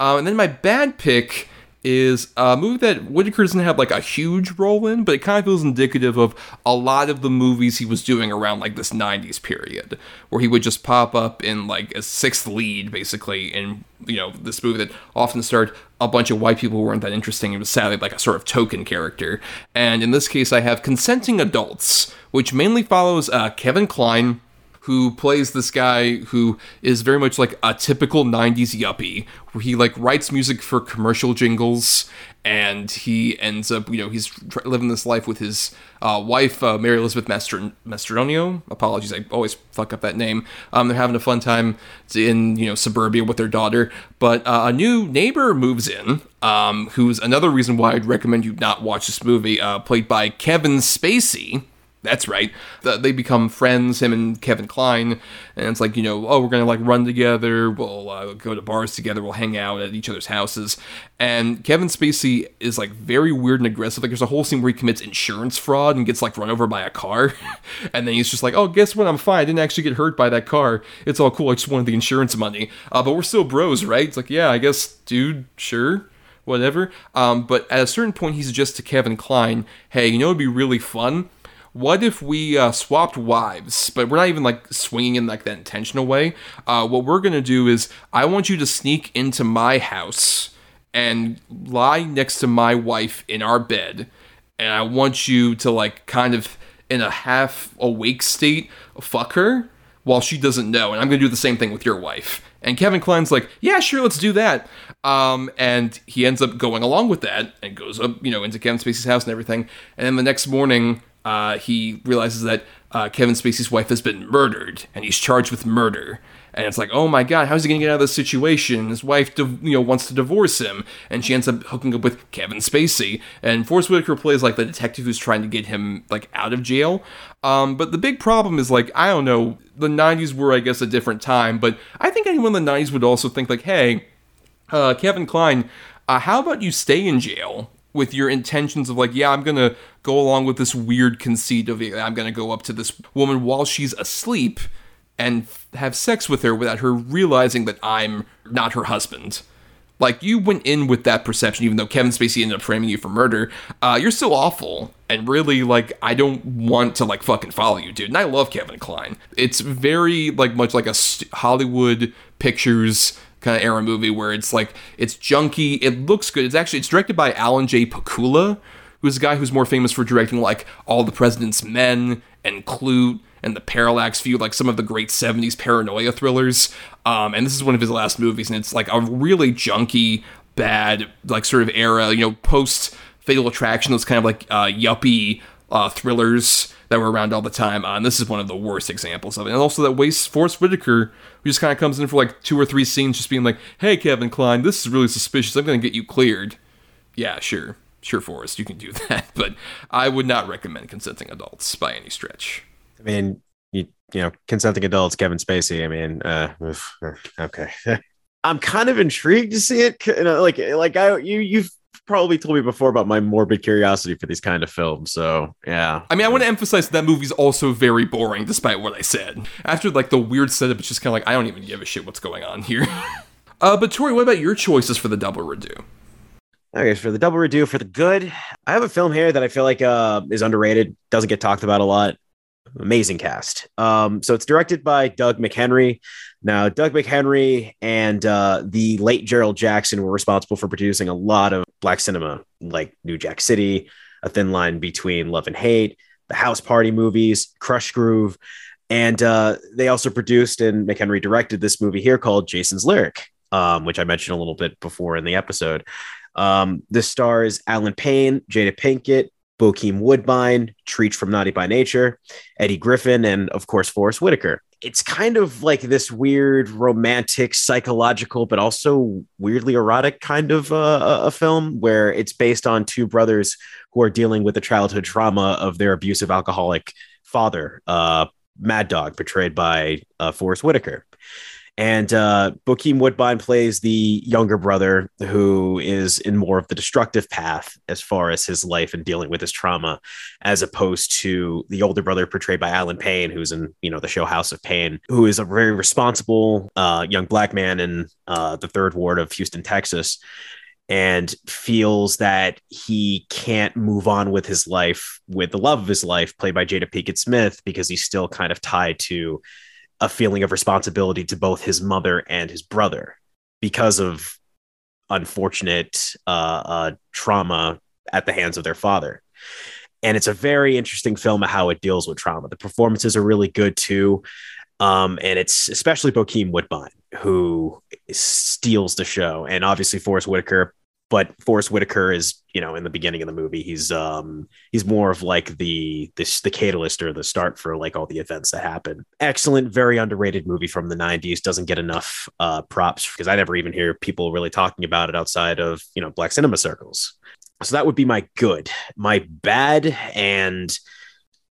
Um, and then my bad pick is a movie that Whitaker doesn't have, like, a huge role in, but it kind of feels indicative of a lot of the movies he was doing around, like, this nineties period, where he would just pop up in, like, a sixth lead, basically, in, you know, this movie that often starred a bunch of white people who weren't that interesting and was sadly, like, a sort of token character. And in this case, I have Consenting Adults, which mainly follows uh, Kevin Kline, who plays this guy who is very much like a typical nineties yuppie, where he, like, writes music for commercial jingles, and he ends up, you know, he's tr- living this life with his uh, wife, uh, Mary Elizabeth Mastron- Mastronio. Apologies, I always fuck up that name. Um, they're having a fun time in, you know, suburbia with their daughter, but uh, a new neighbor moves in, um, who's another reason why I'd recommend you not watch this movie, uh, played by Kevin Spacey. That's right. They become friends, him and Kevin Kline, and it's like, you know, oh, we're going to, like, run together, we'll uh, go to bars together, we'll hang out at each other's houses, and Kevin Spacey is, like, very weird and aggressive. Like, there's a whole scene where he commits insurance fraud and gets, like, run over by a car, and then he's just like, oh, guess what, I'm fine, I didn't actually get hurt by that car, it's all cool, I just wanted the insurance money, uh, but we're still bros, right? It's like, yeah, I guess, dude, sure, whatever, um, but at a certain point, he suggests to Kevin Kline, hey, you know it'd be really fun? What if we uh, swapped wives? But we're not even, like, swinging in, like, that intentional way. Uh, what we're going to do is I want you to sneak into my house and lie next to my wife in our bed. And I want you to, like, kind of in a half-awake state, fuck her while she doesn't know. And I'm going to do the same thing with your wife. And Kevin Kline's like, yeah, sure, let's do that. Um, and he ends up going along with that and goes up, you know, into Kevin Spacey's house and everything. And then the next morning... Uh, he realizes that uh, Kevin Spacey's wife has been murdered, and he's charged with murder. And it's like, oh my god, how's he going to get out of this situation? His wife, div- you know, wants to divorce him, and she ends up hooking up with Kevin Spacey. And Forest Whitaker plays, like, the detective who's trying to get him, like, out of jail. Um, but the big problem is, like, I don't know, the nineties were, I guess, a different time, but I think anyone in the nineties would also think, like, hey, uh, Kevin Kline, uh, how about you stay in jail? With your intentions of, like, yeah, I'm going to go along with this weird conceit of, I'm going to go up to this woman while she's asleep and f- have sex with her without her realizing that I'm not her husband. Like, you went in with that perception, even though Kevin Spacey ended up framing you for murder. Uh, you're still awful. And really, like, I don't want to, like, fucking follow you, dude. And I love Kevin Kline. It's very, like, much like a st- Hollywood Pictures kind of era movie where it's like, it's junky, it looks good. It's actually, it's directed by Alan J. Pakula, who's a guy who's more famous for directing, like, All the President's Men and Clute and The Parallax View, like some of the great seventies paranoia thrillers. Um, and this is one of his last movies, and it's like a really junky, bad, like, sort of era, you know, post Fatal Attraction, those kind of, like, uh, yuppie uh, thrillers that were around all the time, uh, and this is one of the worst examples of it. And also that waste Forest Whitaker, who just kind of comes in for, like, two or three scenes just being like, hey, Kevin Kline, this is really suspicious, I'm going to get you cleared. Yeah, sure. Sure, Forrest, you can do that. But I would not recommend Consenting Adults by any stretch. I mean, you, you know, Consenting Adults, Kevin Spacey, I mean, uh, oof, okay. I'm kind of intrigued to see it. You know, like, like I, you, you've probably told me before about my morbid curiosity for these kind of films. So yeah, I mean, I want to emphasize that, that movie's also very boring, despite what I said. After like the weird setup, it's just kind of like I don't even give a shit what's going on here. uh, but Tori, what about your choices for the double redo? Okay, for the double redo for the good, I have a film here that I feel like uh, is underrated, doesn't get talked about a lot. Amazing cast. Um, so it's directed by Doug McHenry. Now, Doug McHenry and uh, the late Gerald Jackson were responsible for producing a lot of Black cinema, like New Jack City, A Thin Line Between Love and Hate, the House Party movies, Crush Groove. And uh, they also produced and McHenry directed this movie here called Jason's Lyric, um, which I mentioned a little bit before in the episode. Um, this stars Alan Payne, Jada Pinkett, Bokeem Woodbine, Treach from Naughty by Nature, Eddie Griffin, and of course, Forest Whitaker. It's kind of like this weird romantic, psychological, but also weirdly erotic kind of uh, a film where it's based on two brothers who are dealing with the childhood trauma of their abusive alcoholic father, uh, Mad Dog, portrayed by uh, Forest Whitaker. And uh, Bokeem Woodbine plays the younger brother who is in more of the destructive path as far as his life and dealing with his trauma, as opposed to the older brother portrayed by Alan Payne, who's in, you know, the show House of Payne, who is a very responsible uh, young black man in uh, the third ward of Houston, Texas, and feels that he can't move on with his life with the love of his life, played by Jada Pinkett Smith, because he's still kind of tied to a feeling of responsibility to both his mother and his brother because of unfortunate uh, uh, trauma at the hands of their father. And it's a very interesting film of how it deals with trauma. The performances are really good too. Um, and it's especially Bokeem Woodbine who steals the show, and obviously Forest Whitaker, but Forest Whitaker is, you know, in the beginning of the movie, he's um, he's more of like the, the the catalyst or the start for like all the events that happen. Excellent, very underrated movie from the nineties. Doesn't get enough uh, props because I never even hear people really talking about it outside of, you know, black cinema circles. So that would be my good, my bad, and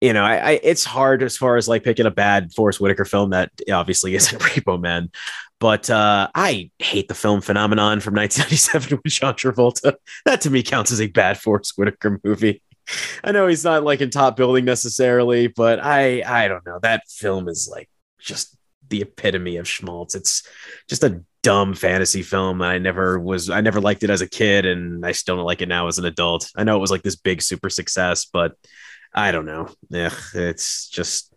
you know, I, I it's hard as far as like picking a bad Forest Whitaker film that obviously isn't Repo Man. But uh, I hate the film Phenomenon from nineteen ninety-seven with John Travolta. That to me counts as a bad Forest Whitaker movie. I know he's not like in top billing necessarily, but I I don't know. That film is like just the epitome of schmaltz. It's just a dumb fantasy film. I never was I never liked it as a kid, and I still don't like it now as an adult. I know it was like this big super success, but I don't know. Ugh, it's just.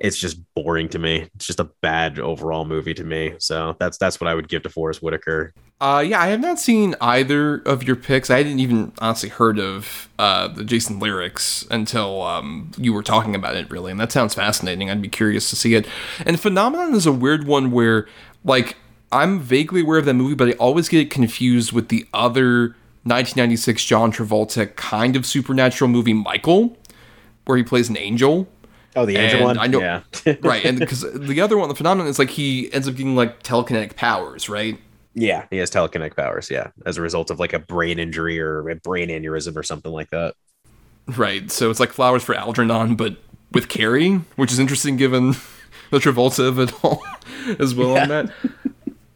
It's just boring to me. It's just a bad overall movie to me. So that's that's what I would give to Forest Whitaker. Uh, yeah, I have not seen either of your picks. I hadn't even honestly heard of uh, the Jason Lyrics until um, you were talking about it, really. And that sounds fascinating. I'd be curious to see it. And Phenomenon is a weird one where, like, I'm vaguely aware of that movie, but I always get it confused with the other nineteen ninety-six John Travolta kind of supernatural movie, Michael, where he plays an angel. Oh, the angel and one? I know, yeah. Right, and because the other one, the Phenomenon, is like he ends up getting like telekinetic powers, right? Yeah, he has telekinetic powers, yeah, as a result of like a brain injury or a brain aneurysm or something like that. Right, so it's like Flowers for Algernon, but with Carrie, which is interesting given the Travolta of it all as well, yeah. On that.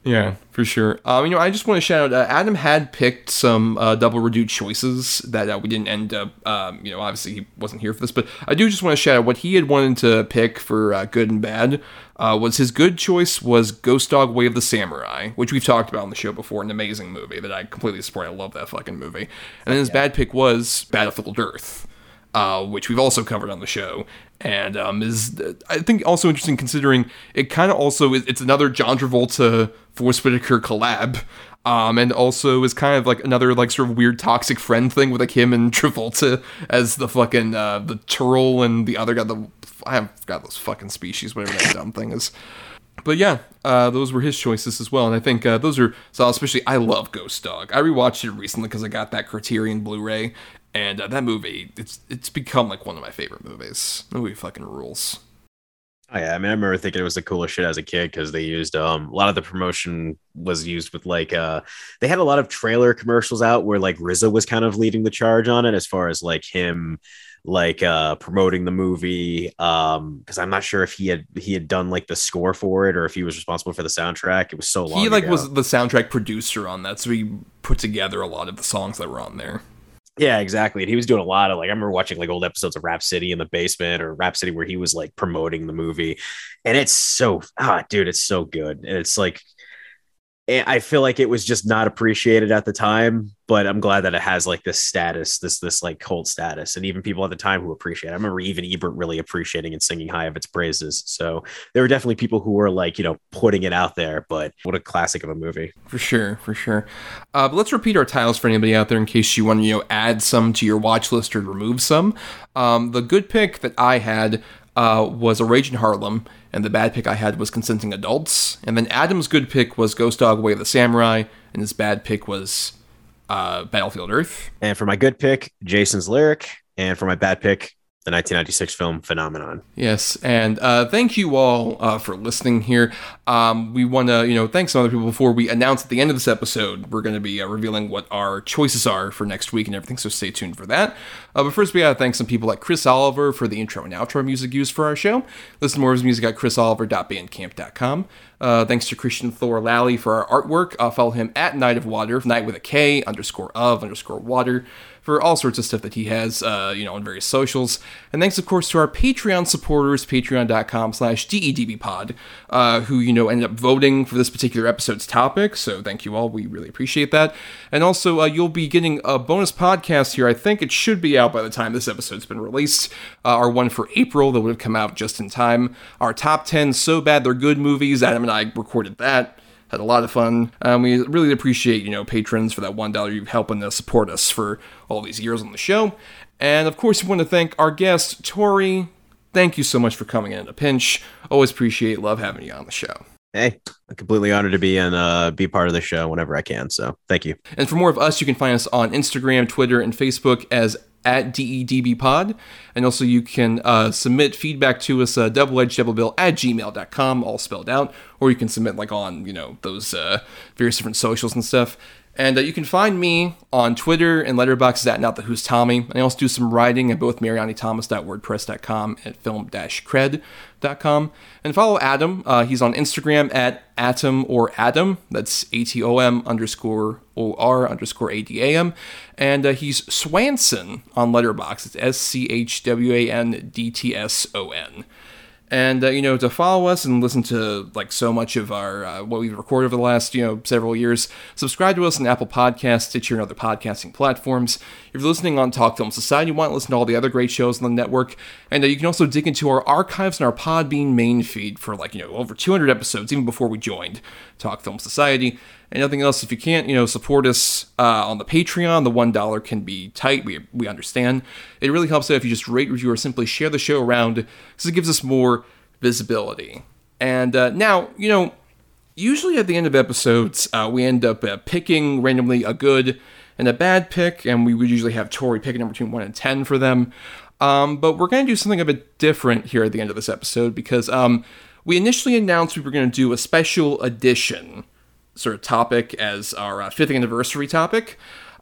Yeah, for sure. Um, you know, I just want to shout out, uh, Adam had picked some uh, double redo choices that uh, we didn't end up, um, you know, obviously he wasn't here for this, but I do just want to shout out what he had wanted to pick for uh, good and bad uh, was his good choice was Ghost Dog Way of the Samurai, which we've talked about on the show before, an amazing movie that I completely support. I love that fucking movie. And then his yeah. bad pick was Battlefield Earth, uh, which we've also covered on the show. And um, is, uh, I think, also interesting considering it kind of also is, it's another John Travolta Forest Whitaker collab, um, and also is kind of like another like sort of weird toxic friend thing with like him and Travolta as the fucking uh, the turtle and the other guy, the I forgot those fucking species, whatever that dumb thing is. But yeah, uh, those were his choices as well, and I think uh, those are so. Especially, I love Ghost Dog. I rewatched it recently because I got that Criterion Blu-ray. And uh, that movie, it's it's become like one of my favorite movies. That movie fucking rules. Oh, yeah. I mean, I remember thinking it was the coolest shit as a kid because they used um, a lot of the promotion was used with like uh, they had a lot of trailer commercials out where like R Z A was kind of leading the charge on it as far as like him like uh, promoting the movie. Um, because I'm not sure if he had he had done like the score for it or if he was responsible for the soundtrack. It was so long. He like ago. was the soundtrack producer on that. So he put together a lot of the songs that were on there. Yeah, exactly. And he was doing a lot of like, I remember watching like old episodes of Rap City in the basement or Rap City where he was like promoting the movie. And it's so, ah, dude, it's so good. And it's like, I feel like it was just not appreciated at the time, but I'm glad that it has like this status, this, this like cult status. And even people at the time who appreciate it. I remember even Ebert really appreciating and singing high of its praises. So there were definitely people who were like, you know, putting it out there, but what a classic of a movie. For sure. For sure. Uh, but let's repeat our titles for anybody out there in case you want to, you know, add some to your watch list or remove some. Um, the good pick that I had Uh, was A Rage in Harlem, and the bad pick I had was Consenting Adults. And then Adam's good pick was Ghost Dog Way of the Samurai, and his bad pick was uh, Battlefield Earth. And for my good pick, Jason's Lyric. And for my bad pick, the nineteen ninety-six film Phenomenon. Yes, and uh, thank you all uh, for listening here. Um, we want to, you know, thank some other people before we announce at the end of this episode. We're going to be uh, revealing what our choices are for next week and everything, so stay tuned for that. Uh, but first, we got to thank some people like Chris Oliver for the intro and outro music used for our show. Listen to more of his music at chris oliver dot bandcamp dot com. Uh, thanks to Christian Thor Lally for our artwork. Uh, follow him at Night of Water, Night with a K, underscore of, underscore water, for all sorts of stuff that he has, uh, you know, on various socials. And thanks, of course, to our Patreon supporters, patreon dot com slash D E D B pod, uh, who, you know, ended up voting for this particular episode's topic. So thank you all. We really appreciate that. And also, uh, you'll be getting a bonus podcast here. I think it should be out by the time this episode's been released. Uh, our one for April that would have come out just in time. Our top ten So Bad They're Good movies. Adam and I recorded that. Had a lot of fun. Um, we really appreciate, you know, patrons for that one dollar you've helping us support us for all these years on the show. And of course, we want to thank our guest, Tori. Thank you so much for coming in at a pinch. Always appreciate, love having you on the show. Hey, I'm completely honored to be and uh, be part of the show whenever I can. So thank you. And for more of us, you can find us on Instagram, Twitter, and Facebook as at D E D B pod. And also you can uh, submit feedback to us, uh, double edged double bill at gmail dot com, all spelled out. Or you can submit like on, you know, those uh, various different socials and stuff. And uh, you can find me on Twitter and Letterboxd at Not The Who's Tommy. I also do some writing at both mariani thomas dot wordpress dot com and film dash cred dot com. And follow Adam. Uh, he's on Instagram at Atom or Adam. That's A T O M underscore O R underscore A D A M. And uh, he's Swanson on Letterboxd. It's S C H W A N D T S O N. And, uh, you know, to follow us and listen to, like, so much of our, uh, what we've recorded over the last, you know, several years, subscribe to us on Apple Podcasts, Stitcher, and other podcasting platforms. If you're listening on Talk Film Society, you want to listen to all the other great shows on the network. And uh, you can also dig into our archives and our Podbean main feed for, like, you know, over two hundred episodes, even before we joined Talk Film Society. And nothing else, if you can't, you know, support us uh, on the Patreon, the one dollar can be tight, we we understand. It really helps out if you just rate, review, or simply share the show around, because it gives us more visibility. And uh, now, you know, usually at the end of episodes, uh, we end up uh, picking randomly a good and a bad pick, and we would usually have Tori pick a number between one and ten for them. Um, but we're going to do something a bit different here at the end of this episode, because um, we initially announced we were going to do a special edition sort of topic as our uh, fifth anniversary topic,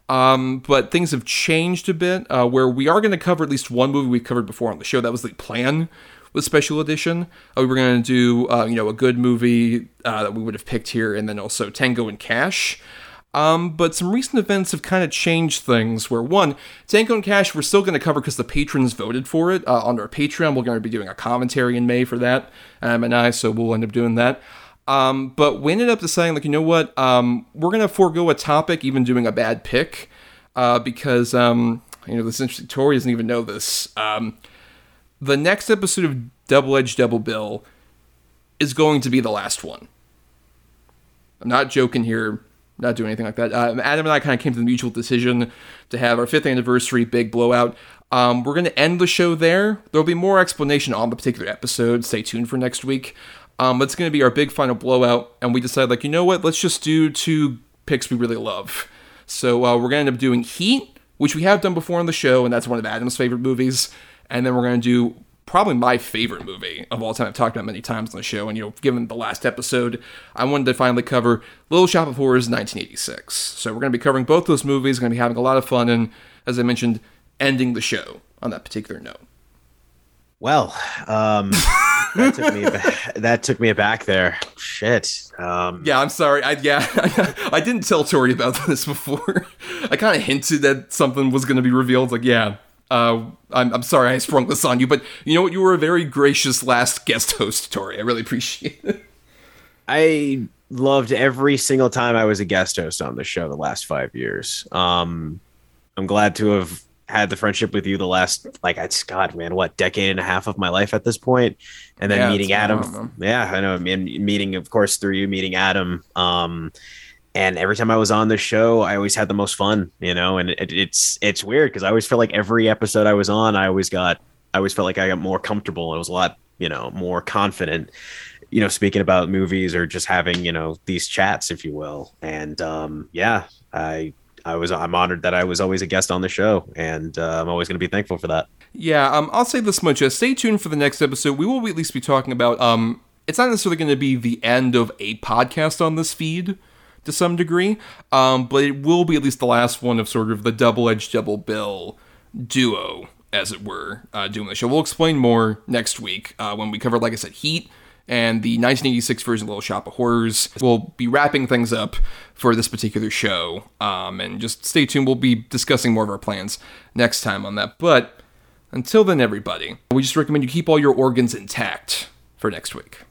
um, but things have changed a bit, uh, where we are going to cover at least one movie we've covered before on the show. That was the plan with special edition. Uh, we were going to do, uh, you know, a good movie uh, that we would have picked here, and then also Tango and Cash. Um, but some recent events have kind of changed things, where one, Tango and Cash we're still going to cover because the patrons voted for it uh, on our Patreon. We're going to be doing a commentary in May for that, um, and I, so we'll end up doing that. Um, but we ended up deciding, like, you know what, um, we're going to forego a topic, even doing a bad pick, uh, because, um, you know, this interesting, Tori doesn't even know this. Um, the next episode of Double Edge Double Bill is going to be the last one. I'm not joking here, I'm not doing anything like that. Uh, Adam and I kind of came to the mutual decision to have our fifth anniversary big blowout. Um, we're going to end the show there. There'll be more explanation on the particular episode. Stay tuned for next week. Um, it's going to be our big final blowout, and we decided, like, you know what, let's just do two picks we really love. So uh, we're going to end up doing Heat, which we have done before on the show, and that's one of Adam's favorite movies, and then we're going to do probably my favorite movie of all time. I've talked about it many times on the show, and, you know, given the last episode, I wanted to finally cover Little Shop of Horrors nineteen eighty-six. So we're going to be covering both those movies, going to be having a lot of fun, and, as I mentioned, ending the show on that particular note. Well, um, that took me aback, that took me aback there. Shit. Um, yeah, I'm sorry. I, yeah, I didn't tell Tori about this before. I kind of hinted that something was going to be revealed. Like, yeah, uh, I'm, I'm sorry I sprung this on you. But you know what? You were a very gracious last guest host, Tori. I really appreciate it. I loved every single time I was a guest host on this show the last five years. Um, I'm glad to have had the friendship with you the last, like, I God, man, what decade and a half of my life at this point, and then yeah, meeting Adam. Yeah, I know. And meeting, of course, through you, meeting Adam. Um, and every time I was on the show, I always had the most fun, you know. And it, it's it's weird because I always felt like every episode I was on, I always got, I always felt like I got more comfortable. I was a lot, you know, more confident, you know, speaking about movies or just having, you know, these chats, if you will. And um, yeah, I. I was, I'm honored that I was always a guest on the show, and uh, I'm always going to be thankful for that. Yeah, um, I'll say this much. Uh, stay tuned for the next episode. We will at least be talking about, um, it's not necessarily going to be the end of a podcast on this feed to some degree, um, but it will be at least the last one of sort of the double-edged double bill duo, as it were, uh, doing the show. We'll explain more next week uh, when we cover, like I said, Heat and the nineteen eighty-six version of Little Shop of Horrors. We'll be wrapping things up for this particular show. Um, and just stay tuned. We'll be discussing more of our plans next time on that. But until then, everybody, we just recommend you keep all your organs intact for next week.